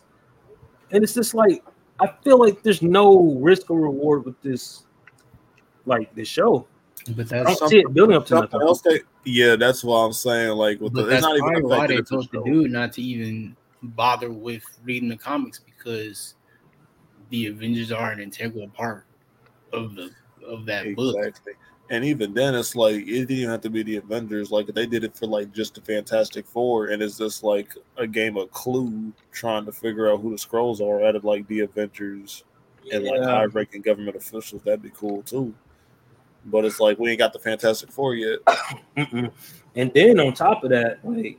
And it's just like, I feel like there's no risk or reward with this, like this show. But that's I don't see it building up to nothing else. That, yeah, that's what I'm saying. Like, with but the, that's it's not even why they told the dude not to even bother with reading the comics, because the Avengers are an integral part of the of that exactly. book. And even then, it's like it didn't even have to be the Avengers. Like, they did it for like just the Fantastic Four, and it's just like a game of Clue trying to figure out who the Skrulls are out of like the Avengers yeah. and like high-ranking government officials. That'd be cool too. But it's like we ain't got the Fantastic Four yet. And then on top of that, like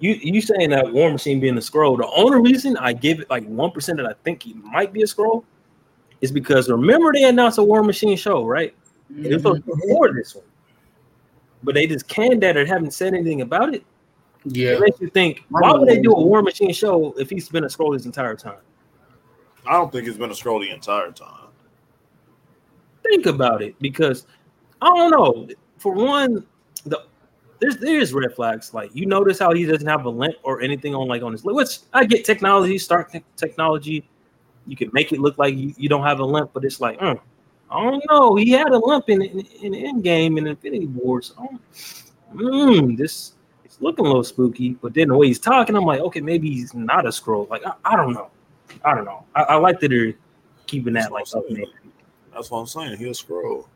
you you saying that War Machine being a Skrull, the only reason I give it like one percent that I think he might be a Skrull is because remember they announced a War Machine show, right? Mm-hmm. It was before this one, but they just canned that or haven't said anything about it. Yeah, it makes you think, why would they do a War Machine show if he's been a Skrull his entire time? I don't think he's been a Skrull the entire time. Think about it, because I don't know. For one, the there's there's red flags. Like, you notice how he doesn't have a limp or anything on like on his leg. Which I get technology, Star technology. You can make it look like you, you don't have a limp, but it's like. Mm. I don't know. He had a lump in in, in Endgame and Infinity War. So, mm, this it's looking a little spooky. But then the way he's talking, I'm like, okay, maybe he's not a Skrull. Like, I, I don't know. I don't know. I, I like that they're keeping that that's like up there. That's what I'm saying. He'll Skrull.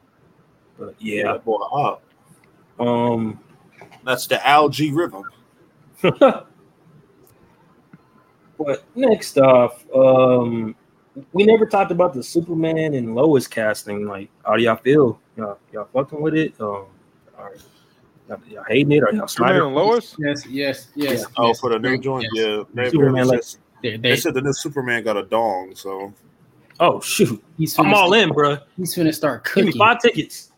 But yeah, yeah that boy up. Um, that's the algae rhythm. But next off, um. We never talked about the Superman and Lois casting. Like, how do y'all feel? Y'all, y'all fucking with it? Um, are y'all, y'all hating it? Are y'all Superman and Lois? Yes, yes, yes. Yeah. Oh, yes, for the new joint, yes. yeah. Superman, like, said, they, they said the new Superman got a dong. So, oh shoot, he's I'm all start, in, bro. He's gonna start cooking. Give me five tickets.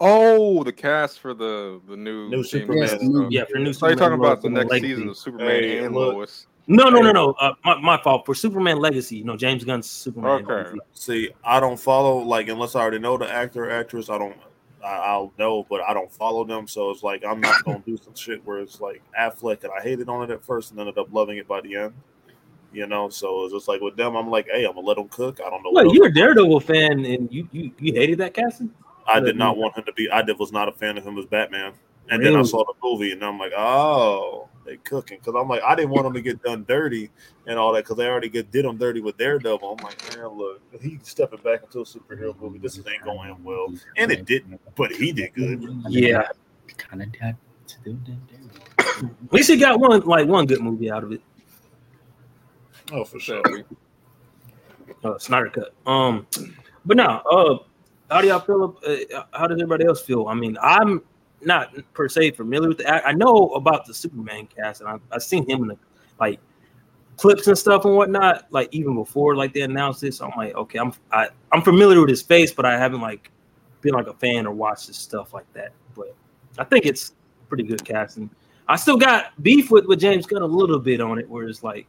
Oh, the cast for the the new, new Superman. Yes, new, yeah, for new. So you're talking about the next season of Superman hey, and look. Lois. No, no, no, no. Uh, my, my fault for Superman Legacy. No, James Gunn's Superman. Okay. Legacy. See, I don't follow like unless I already know the actor or actress. I don't. I, I'll know, but I don't follow them. So it's like I'm not gonna do some shit where it's like Affleck and I hated on it at first and ended up loving it by the end. You know, so it's just like with them, I'm like, hey, I'm gonna let them cook. I don't know. Wait, what you're a Daredevil fan and you you you hated that casting? I did not want him to be. I did was not a fan of him as Batman. And really? Then I saw the movie, and I'm like, oh, they cooking. Because I'm like, I didn't want them to get done dirty and all that, because they already get, did them dirty with Daredevil. I'm like, man, look, he's stepping back into a superhero movie. This ain't going well. And it didn't, but he did good. Yeah. Kind of got to do that. At least he got one, like, one good movie out of it. Oh, for sure. uh, Snyder Cut. Um, but no, uh, how do y'all feel? Uh, how does everybody else feel? I mean, I'm not per se familiar with the. I know about the Superman cast, and I've, I've seen him in the, like clips and stuff and whatnot. Like even before, like they announced this, so I'm like, okay, I'm I, I'm familiar with his face, but I haven't like been like a fan or watched his stuff like that. But I think it's pretty good casting. I still got beef with, with James Gunn a little bit on it, where it's like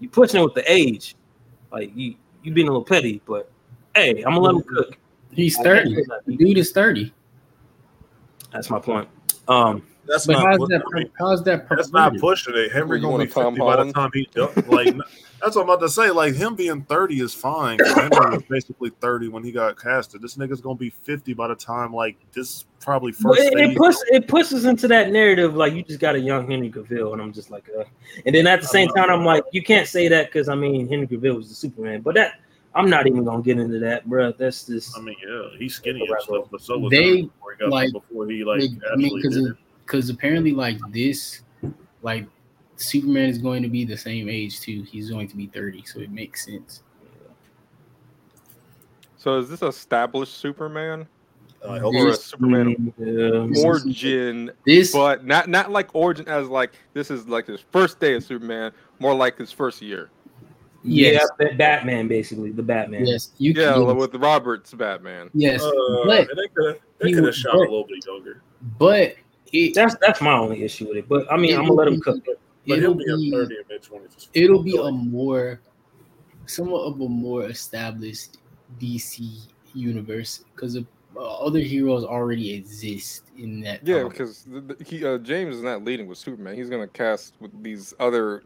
you pushing it with the age, like you you being a little petty. But hey, I'm gonna let him cook. He's thirty. The dude is thirty. That's my point. Um, that's but not how's that, how's that that's not pushing it. Henry going to fifty by the time he done, like that's what I'm about to say. Like him being thirty is fine. Henry was basically thirty when he got casted. This nigga's gonna be fifty by the time like this probably first. It, it pushes it pushes into that narrative like you just got a young Henry Cavill, and I'm just like, uh, and then at the same time I'm like, you can't say that because I mean Henry Cavill was the Superman, but that I'm not even gonna get into that, bro. That's just. I mean, yeah, he's skinny and stuff, but so was they before he, like, before he like. They, I mean, because because apparently, like this, like Superman is going to be the same age too. He's going to be thirty, so it makes sense. So is this established Superman? Uh, or this, a Superman yeah. origin, this, but not not like origin as like this is like his first day of Superman, more like his first year. Yes. Yeah, the Batman, basically the Batman. Yes, you yeah, can, with Robert's Batman. Yes, uh, but they could they could have shot but, a little bit younger. But it, that's that's my only issue with it. But I mean, I'm gonna let him cook. But, but it'll he'll be, be thirty and mid twenties. It'll be a more, somewhat of a more established D C universe because other heroes already exist in that. Yeah, comic. Because the, the, he, uh, James is not leading with Superman. He's gonna cast with these other.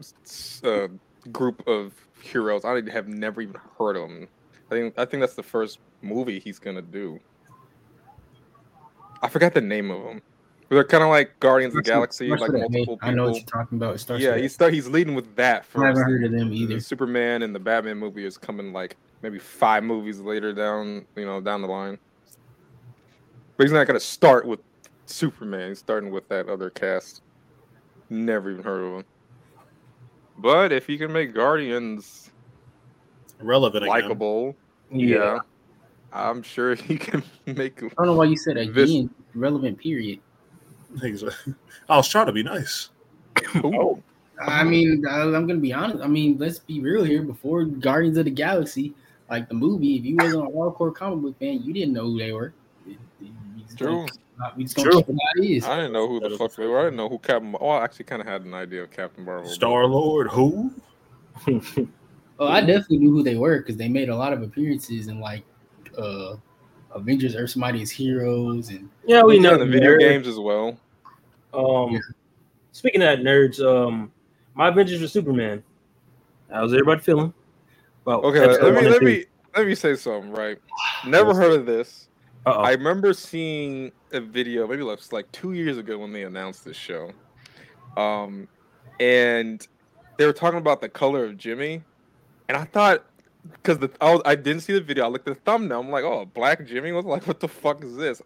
Uh, group of heroes. I have never even heard of him. I think I think that's the first movie he's gonna do. I forgot the name of him. They're kind of like Guardians of the Galaxy, like multiple people. I know what you're talking about. Yeah, he's start, he's leading with that first. I haven't heard of them either. Superman and the Batman movie is coming like maybe five movies later down, you know, down the line. But he's not gonna start with Superman. He's starting with that other cast. Never even heard of him. But if he can make Guardians relevant, likable, yeah. yeah, I'm sure he can make. I don't know why you said again. This... relevant, period. Exactly. I was trying to be nice. Oh. I mean, I'm gonna be honest. I mean, let's be real here. Before Guardians of the Galaxy, like the movie, if you wasn't a hardcore comic book fan, you didn't know who they were. True. We just True. I didn't know who the fuck they were. I didn't know who Captain. Oh, I actually kind of had an idea of Captain Marvel. Star Lord, who? Well, I definitely knew who they were because they made a lot of appearances in like uh, Avengers: Earth's Mightiest Heroes, and yeah, we know the video nerd. games as well. Um, yeah. Speaking of that, nerds, um, my Avengers was Superman. How's everybody feeling? Well, okay, let me let me let me say something. Right, never heard of this. Uh-oh. I remember seeing a video, maybe like two years ago when they announced this show, um, and they were talking about the color of Jimmy, and I thought because the I, was, I didn't see the video, I looked at the thumbnail, I'm like, oh, black Jimmy was like, what the fuck is this?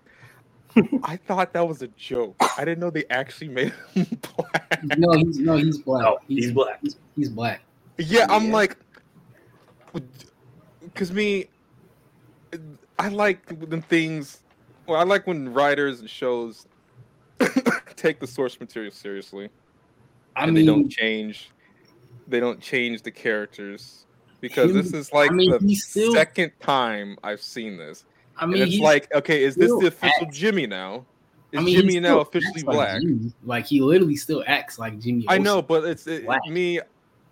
I thought that was a joke. I didn't know they actually made him black. No, he's no, he's black. No, he's, he's black. He's, he's black. Yeah, I'm yeah. like, because me. I like when things. Well, I like when writers and shows take the source material seriously. I and mean, they don't change. They don't change the characters because he, this is like I mean, the still, second time I've seen this. I mean, and it's like, okay, is this the official acts. Jimmy now? Is I mean, Jimmy now officially like black? Jimmy. Like he literally still acts like Jimmy. I know, but it's it, me.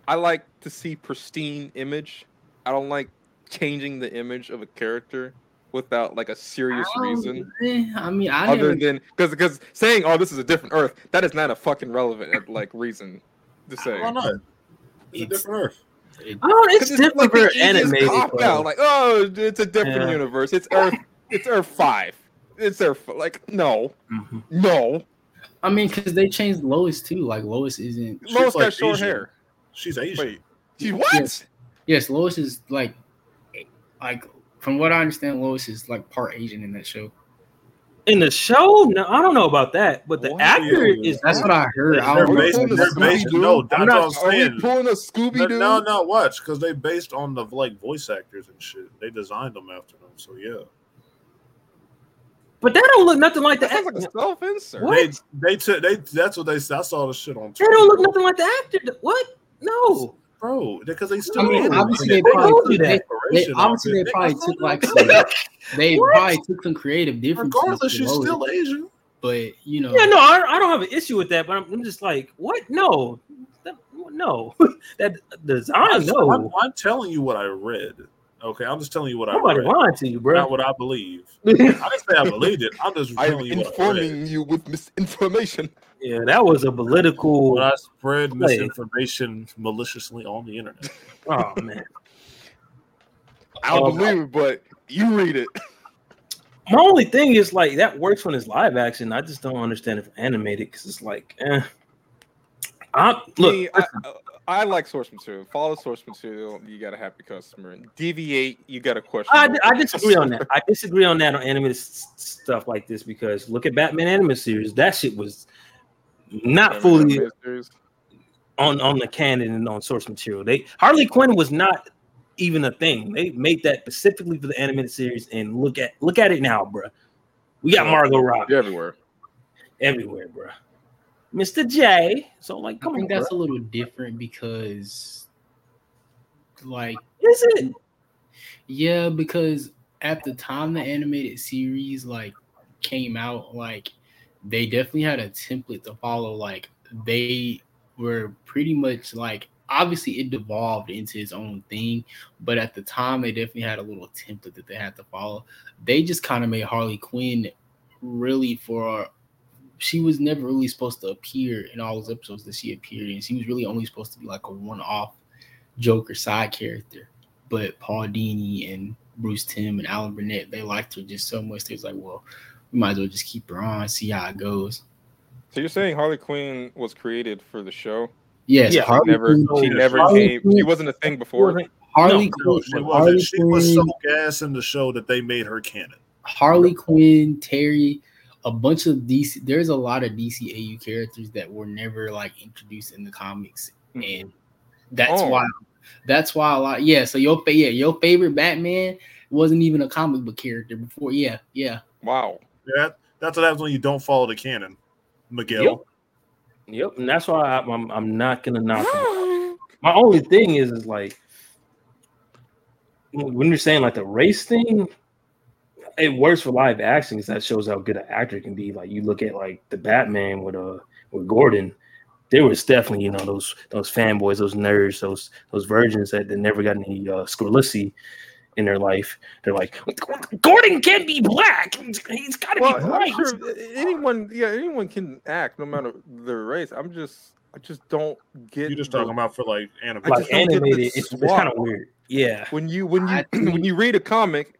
I like to see pristine image. I don't like changing the image of a character without like a serious I reason. I mean, I other never, than because because saying, "Oh, this is a different Earth," that is not a fucking relevant like reason to say. I don't know. It's, it's a different Earth. It, oh, it's, it's different like, animated. Cop out, like, oh, it's a different yeah. universe. It's Earth. It's Earth Five. It's Earth. Like, no, mm-hmm. no. I mean, because they changed Lois too. Like, Lois isn't. She's Lois like got short Asian. hair. She's Asian. Wait, she's what? Yes. yes, Lois is like, like. From what I understand, Lois is like part Asian in that show. In the show? No, I don't know about that. But the what? actor is... That's what I heard. They're based on No, that's what I'm saying. Are we pulling a Scooby-Doo? No, no, watch. Because they based on the like voice actors and shit. They designed them after them. So, yeah. But that don't look nothing like that. That's like a self-insert. What? They, they took, they, that's what they said. I saw the shit on Twitter. They don't look nothing like the actor. What? No. Bro, because they still I mean, obviously they, they probably took, they, they, obviously they probably took like some, they probably took some creative differences. Regardless, she's still Asian, but you know, yeah, no, I, I don't have an issue with that. But I'm, I'm just like, what? No, that, no, that design. No, I'm, I'm telling you what I read. Okay, I'm just telling you what Nobody I read. Nobody lied to you, bro. Not what I believe. I didn't say I believed it. I'm just I'm you informing you with misinformation. Yeah, that was a political. When I spread play. misinformation maliciously on the internet. Oh man, I don't um, believe it, but you read it. My only thing is like that works when it's live action. I just don't understand if animated because it's like, eh. I look. Me, I, I, I like source material. Follow source material. You got a happy customer. Deviate. You got a question. I, I disagree on that. I disagree on that on animated stuff like this because look at Batman anime series. That shit was not Batman fully on, on the canon and on source material. They Harley Quinn was not even a thing. They made that specifically for the animated series. And look at look at it now, bro. We got Margot Robbie everywhere, everywhere, bro. Mister J. So, like, come I think on, that's bro. a little different because, like, is it? Yeah, because at the time the animated series like came out, like they definitely had a template to follow. Like they were pretty much like obviously it devolved into its own thing, but at the time they definitely had a little template that they had to follow. They just kind of made Harley Quinn really for. She was never really supposed to appear in all those episodes that she appeared in. She was really only supposed to be like a one-off Joker side character, but Paul Dini and Bruce Timm and Alan Burnett, they liked her just so much. They was like, well, we might as well just keep her on, see how it goes. So you're saying Harley Quinn was created for the show? Yes. Yeah, Harley never, she never Harley came. Quinn. She wasn't a thing before. Harley no, Quinn. No, Harley she Quinn, was so gas in the show that they made her canon. Harley Quinn, Terry, a bunch of D C. There's a lot of D C A U characters that were never like introduced in the comics, mm-hmm. and that's oh. why. That's why a lot. Yeah. So your yeah, your favorite Batman wasn't even a comic book character before. Yeah. Yeah. Wow. Yeah. That's what happens when you don't follow the canon, Miguel. Yep. Yep, and that's why I, I'm I'm not gonna knock it. My only thing is is like when you're saying like the race thing, it works for live action because that shows how good an actor can be. Like you look at like the Batman with uh with Gordon, there was definitely you know those those fanboys, those nerds, those those virgins that, that never got any uh, scoliosis in their life. They're like, Gordon can be black. He's got to well, be white. Sure anyone, yeah, anyone can act no matter their race. I'm just, I just don't get. You're just the, talking about for like animated. Like animated, it's, it's kind of weird. Yeah. When you when you when you read a comic,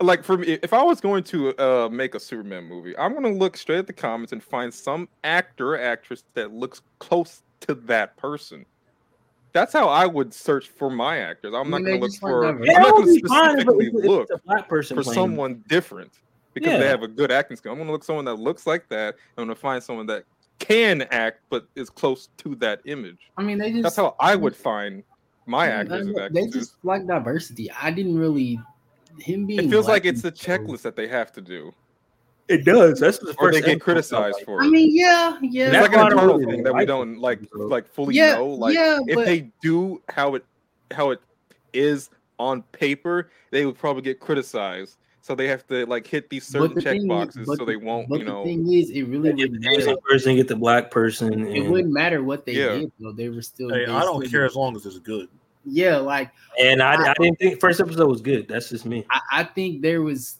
like for me, if I was going to uh, make a Superman movie, I'm gonna look straight at the comics and find some actor or actress that looks close to that person. That's how I would search for my actors. I'm not going to look for. I'm not going to specifically look for someone different because they have a good acting skill. I'm going to look for someone that looks like that. I'm going to find someone that can act but is close to that image. I mean, they just. That's how I would find my actors. They just like diversity. I didn't really him being. It feels like it's a checklist that they have to do. It does. That's the or first they get criticized for it. I mean, yeah, yeah. That's like an internal thing that we don't like, like fully yeah, know. Like, yeah, if but... they do how it, how it is on paper, they would probably get criticized. So they have to like hit these certain the check boxes is, so they won't, you know. The thing is, it really get the Asian person, get the black person. And... It wouldn't matter what they yeah. did, though. They were still. Hey, I don't care as long as it's good. Yeah, like. And I, I, I didn't think first episode was good. That's just me. I, I think there was.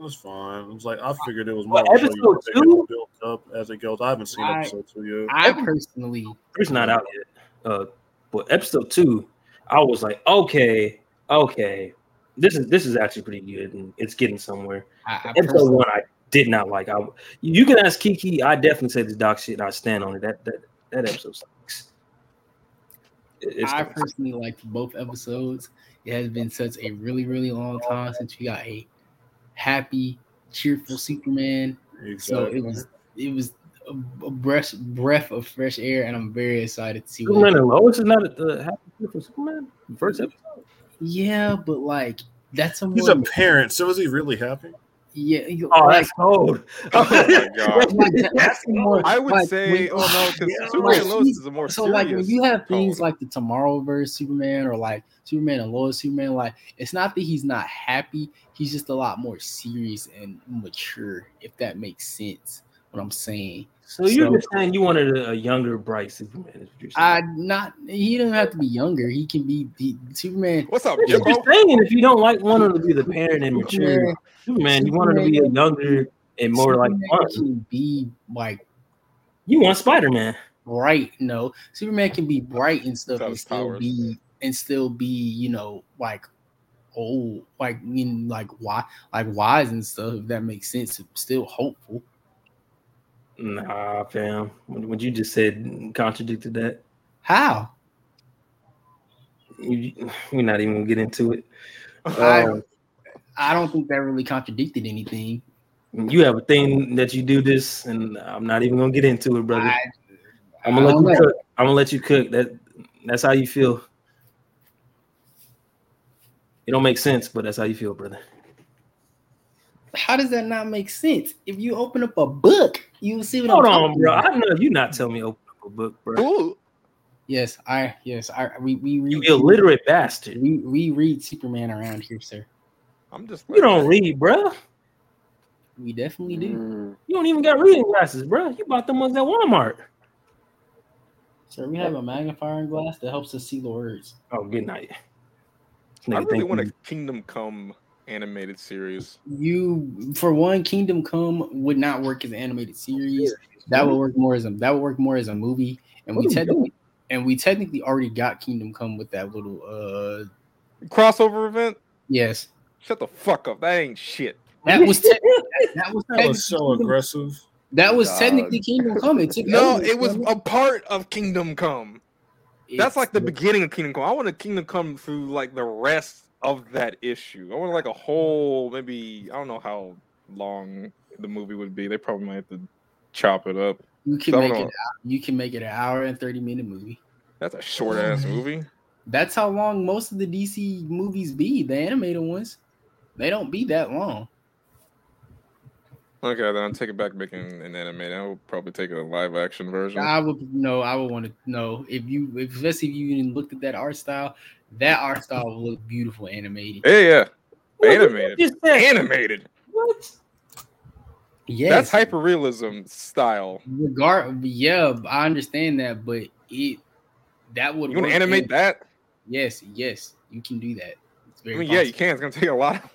It was fine. It was like I figured it was more episode two built up as it goes. I haven't seen I, episode two yet. I personally, it's not out yet. Uh, but episode two, I was like, okay, okay, this is this is actually pretty good and it's getting somewhere. I, I episode one, I did not like. I you can ask Kiki. I definitely say the doc shit. And I stand on it. That that that episode sucks. It, I personally suck. Liked both episodes. It has been such a really really long time since we got a. happy, cheerful Superman. Exactly. So it was it was a breath breath of fresh air, and I'm very excited to see. Superman and Lois is not a uh, happy, cheerful Superman. First episode. Yeah, but like that's a he's a parent. So is he really happy? Yeah. You, oh, like, that's cold. Oh my god. Like, that's more, I would like, say, when, oh no, because yeah, Superman like, and Lois is a more so serious like when you have things cold. Like the Tomorrowverse Superman or like Superman and Lois Superman, like it's not that he's not happy. He's just a lot more serious and mature, if that makes sense. What I'm saying. So, so you're just saying you wanted a younger, bright Superman? I not. He doesn't have to be younger. He can be the Superman. What's up? You're just saying if you don't like one of them to be the parent and mature Superman, you want her to be a younger and more Superman like can be like. You want Spider-Man, right? No, Superman can be bright and stuff, and still powers. be and still be you know like. old, like mean, like why, like wise and stuff. If that makes sense, still hopeful. Nah, fam. What you just said contradicted that. How? You, we're not even gonna get into it. I, um, I don't think that really contradicted anything. You have a thing that you do this, and I'm not even gonna get into it, brother. I, I'm gonna I let you know. cook. I'm gonna let you cook. That that's how you feel. It don't make sense, but that's how you feel, brother. How does that not make sense? If you open up a book, you'll see what Hold I'm on, bro. About. I know you not telling me open up a book, bro. Ooh. Yes, I yes, I we we read, you illiterate we, bastard. We we read Superman around here, sir. I'm just like, you don't read, bro. We definitely do. Mm. You don't even got reading glasses, bro. You bought them ones at Walmart. Sir, we have a magnifying glass that helps us see the words. Oh, good night. I really want a Kingdom Come animated series. You, for one, Kingdom Come would not work as an animated series. That would work more as a that would work more as a movie. And we technically and we technically already got Kingdom Come with that little uh crossover event. Yes. Shut the fuck up. That ain't shit. That was te- that, that was that was so aggressive. That was God. Technically Kingdom Come. It took no, it was a part of Kingdom Come. It's That's like the beginning of Kingdom Come. I want a Kingdom Come through like the rest of that issue. I want like a whole maybe I don't know how long the movie would be. They probably might have to chop it up. You can so make it. You can make it an hour and thirty minute movie. That's a short ass movie. That's how long most of the D C movies be. The animated ones, they don't be that long. Okay, then I'll take it back, making an anime. I would probably take a live action version. I would no, I would want to know if you, if, especially if you even looked at that art style. That art style would look beautiful animated. Yeah, yeah, what animated, just animated. What? Yes, that's hyperrealism style. Regard, yeah, I understand that, but it that would you want to animate in. That? Yes, yes, you can do that. It's very I mean, possible. Yeah, you can. It's gonna take a lot. Of-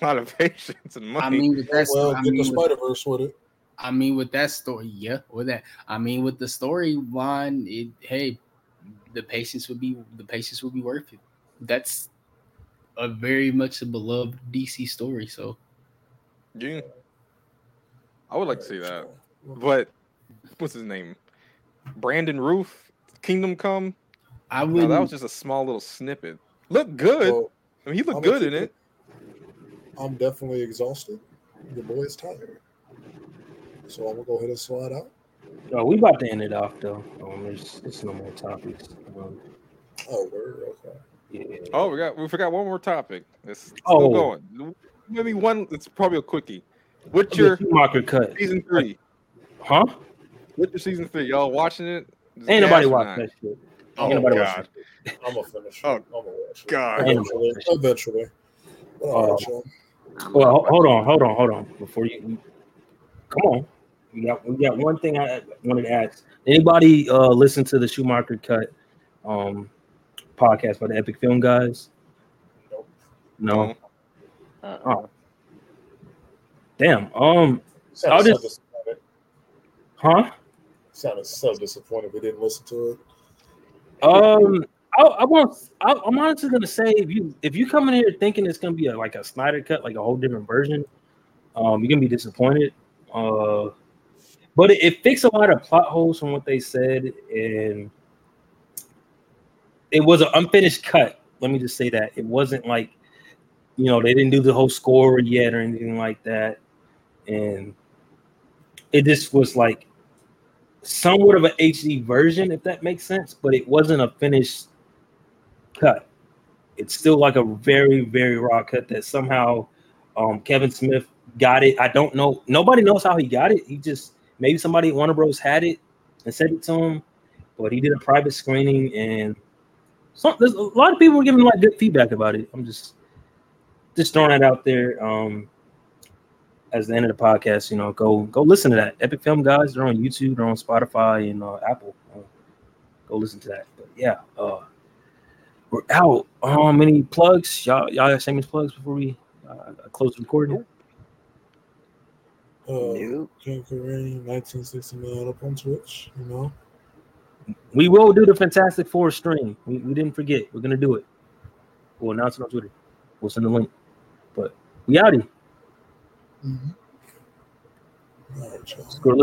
A lot of patience and money. I mean, with that well, I mean, the Spider-Verse with it. I mean, with that story, yeah, with that. I mean, with the storyline, it hey, the patience would be the patience would be worth it. That's a very much a beloved D C story. So, yeah, I would like to see that. But what's his name? Brandon Routh, Kingdom Come. I would. No, that was just a small little snippet. Looked good. Well, I mean, he looked I'm good in it. I'm definitely exhausted. The boy is tired. So I'm going to go ahead and slide out. No, we about to end it off, though. Um, there's, there's no more topics. Um, oh, we're okay. Yeah. Oh, we got we forgot one more topic. It's oh. still going. Maybe one, it's probably a quickie. What's your cut. season three? Huh? What's your season three? Y'all watching it? Just ain't nobody watching that shit. Oh, ain't nobody God. Watching I'm going to finish it. Oh, I'm going to watch it. God. Eventually. Eventually. Oh, um, Well, hold on, hold on, hold on. Before you come on, we got we got one thing I wanted to ask. Anybody uh, listen to the Schumacher Cut um, podcast by the Epic Film Guys? Nope. No. Uh, oh. Damn. Um. I'll so just. Huh? Sounded so disappointed we didn't listen to it. Um. I, I want. I, I'm honestly gonna say if you if you come in here thinking it's gonna be a, like a Snyder cut, like a whole different version, um, you're gonna be disappointed. Uh, but it, it fixed a lot of plot holes from what they said, and it was an unfinished cut. Let me just say that it wasn't like, you know, they didn't do the whole score yet or anything like that, and it just was like somewhat of an H D version, if that makes sense. But it wasn't a finished cut. It's still like a very, very raw cut that somehow um Kevin Smith got it. I don't know. Nobody knows how he got it. He just maybe somebody at Warner Bros. Had it and sent it to him, but he did a private screening and some, there's a lot of people were giving like good feedback about it. I'm just just throwing that out there. Um, as the end of the podcast, you know, go go listen to that. Epic Film Guys, they're on YouTube, they're on Spotify and uh, Apple. Uh, go listen to that. But yeah, uh, we're out. Um, any plugs? Y'all, y'all have shameless plugs before we uh, close recording? Uh, no. King Kareem, nineteen sixty-nine up on Twitch, you know. We will do the Fantastic Four stream. We, we didn't forget. We're going to do it. We'll announce it on Twitter. We'll send the link. But we outie. Mm-hmm. All right,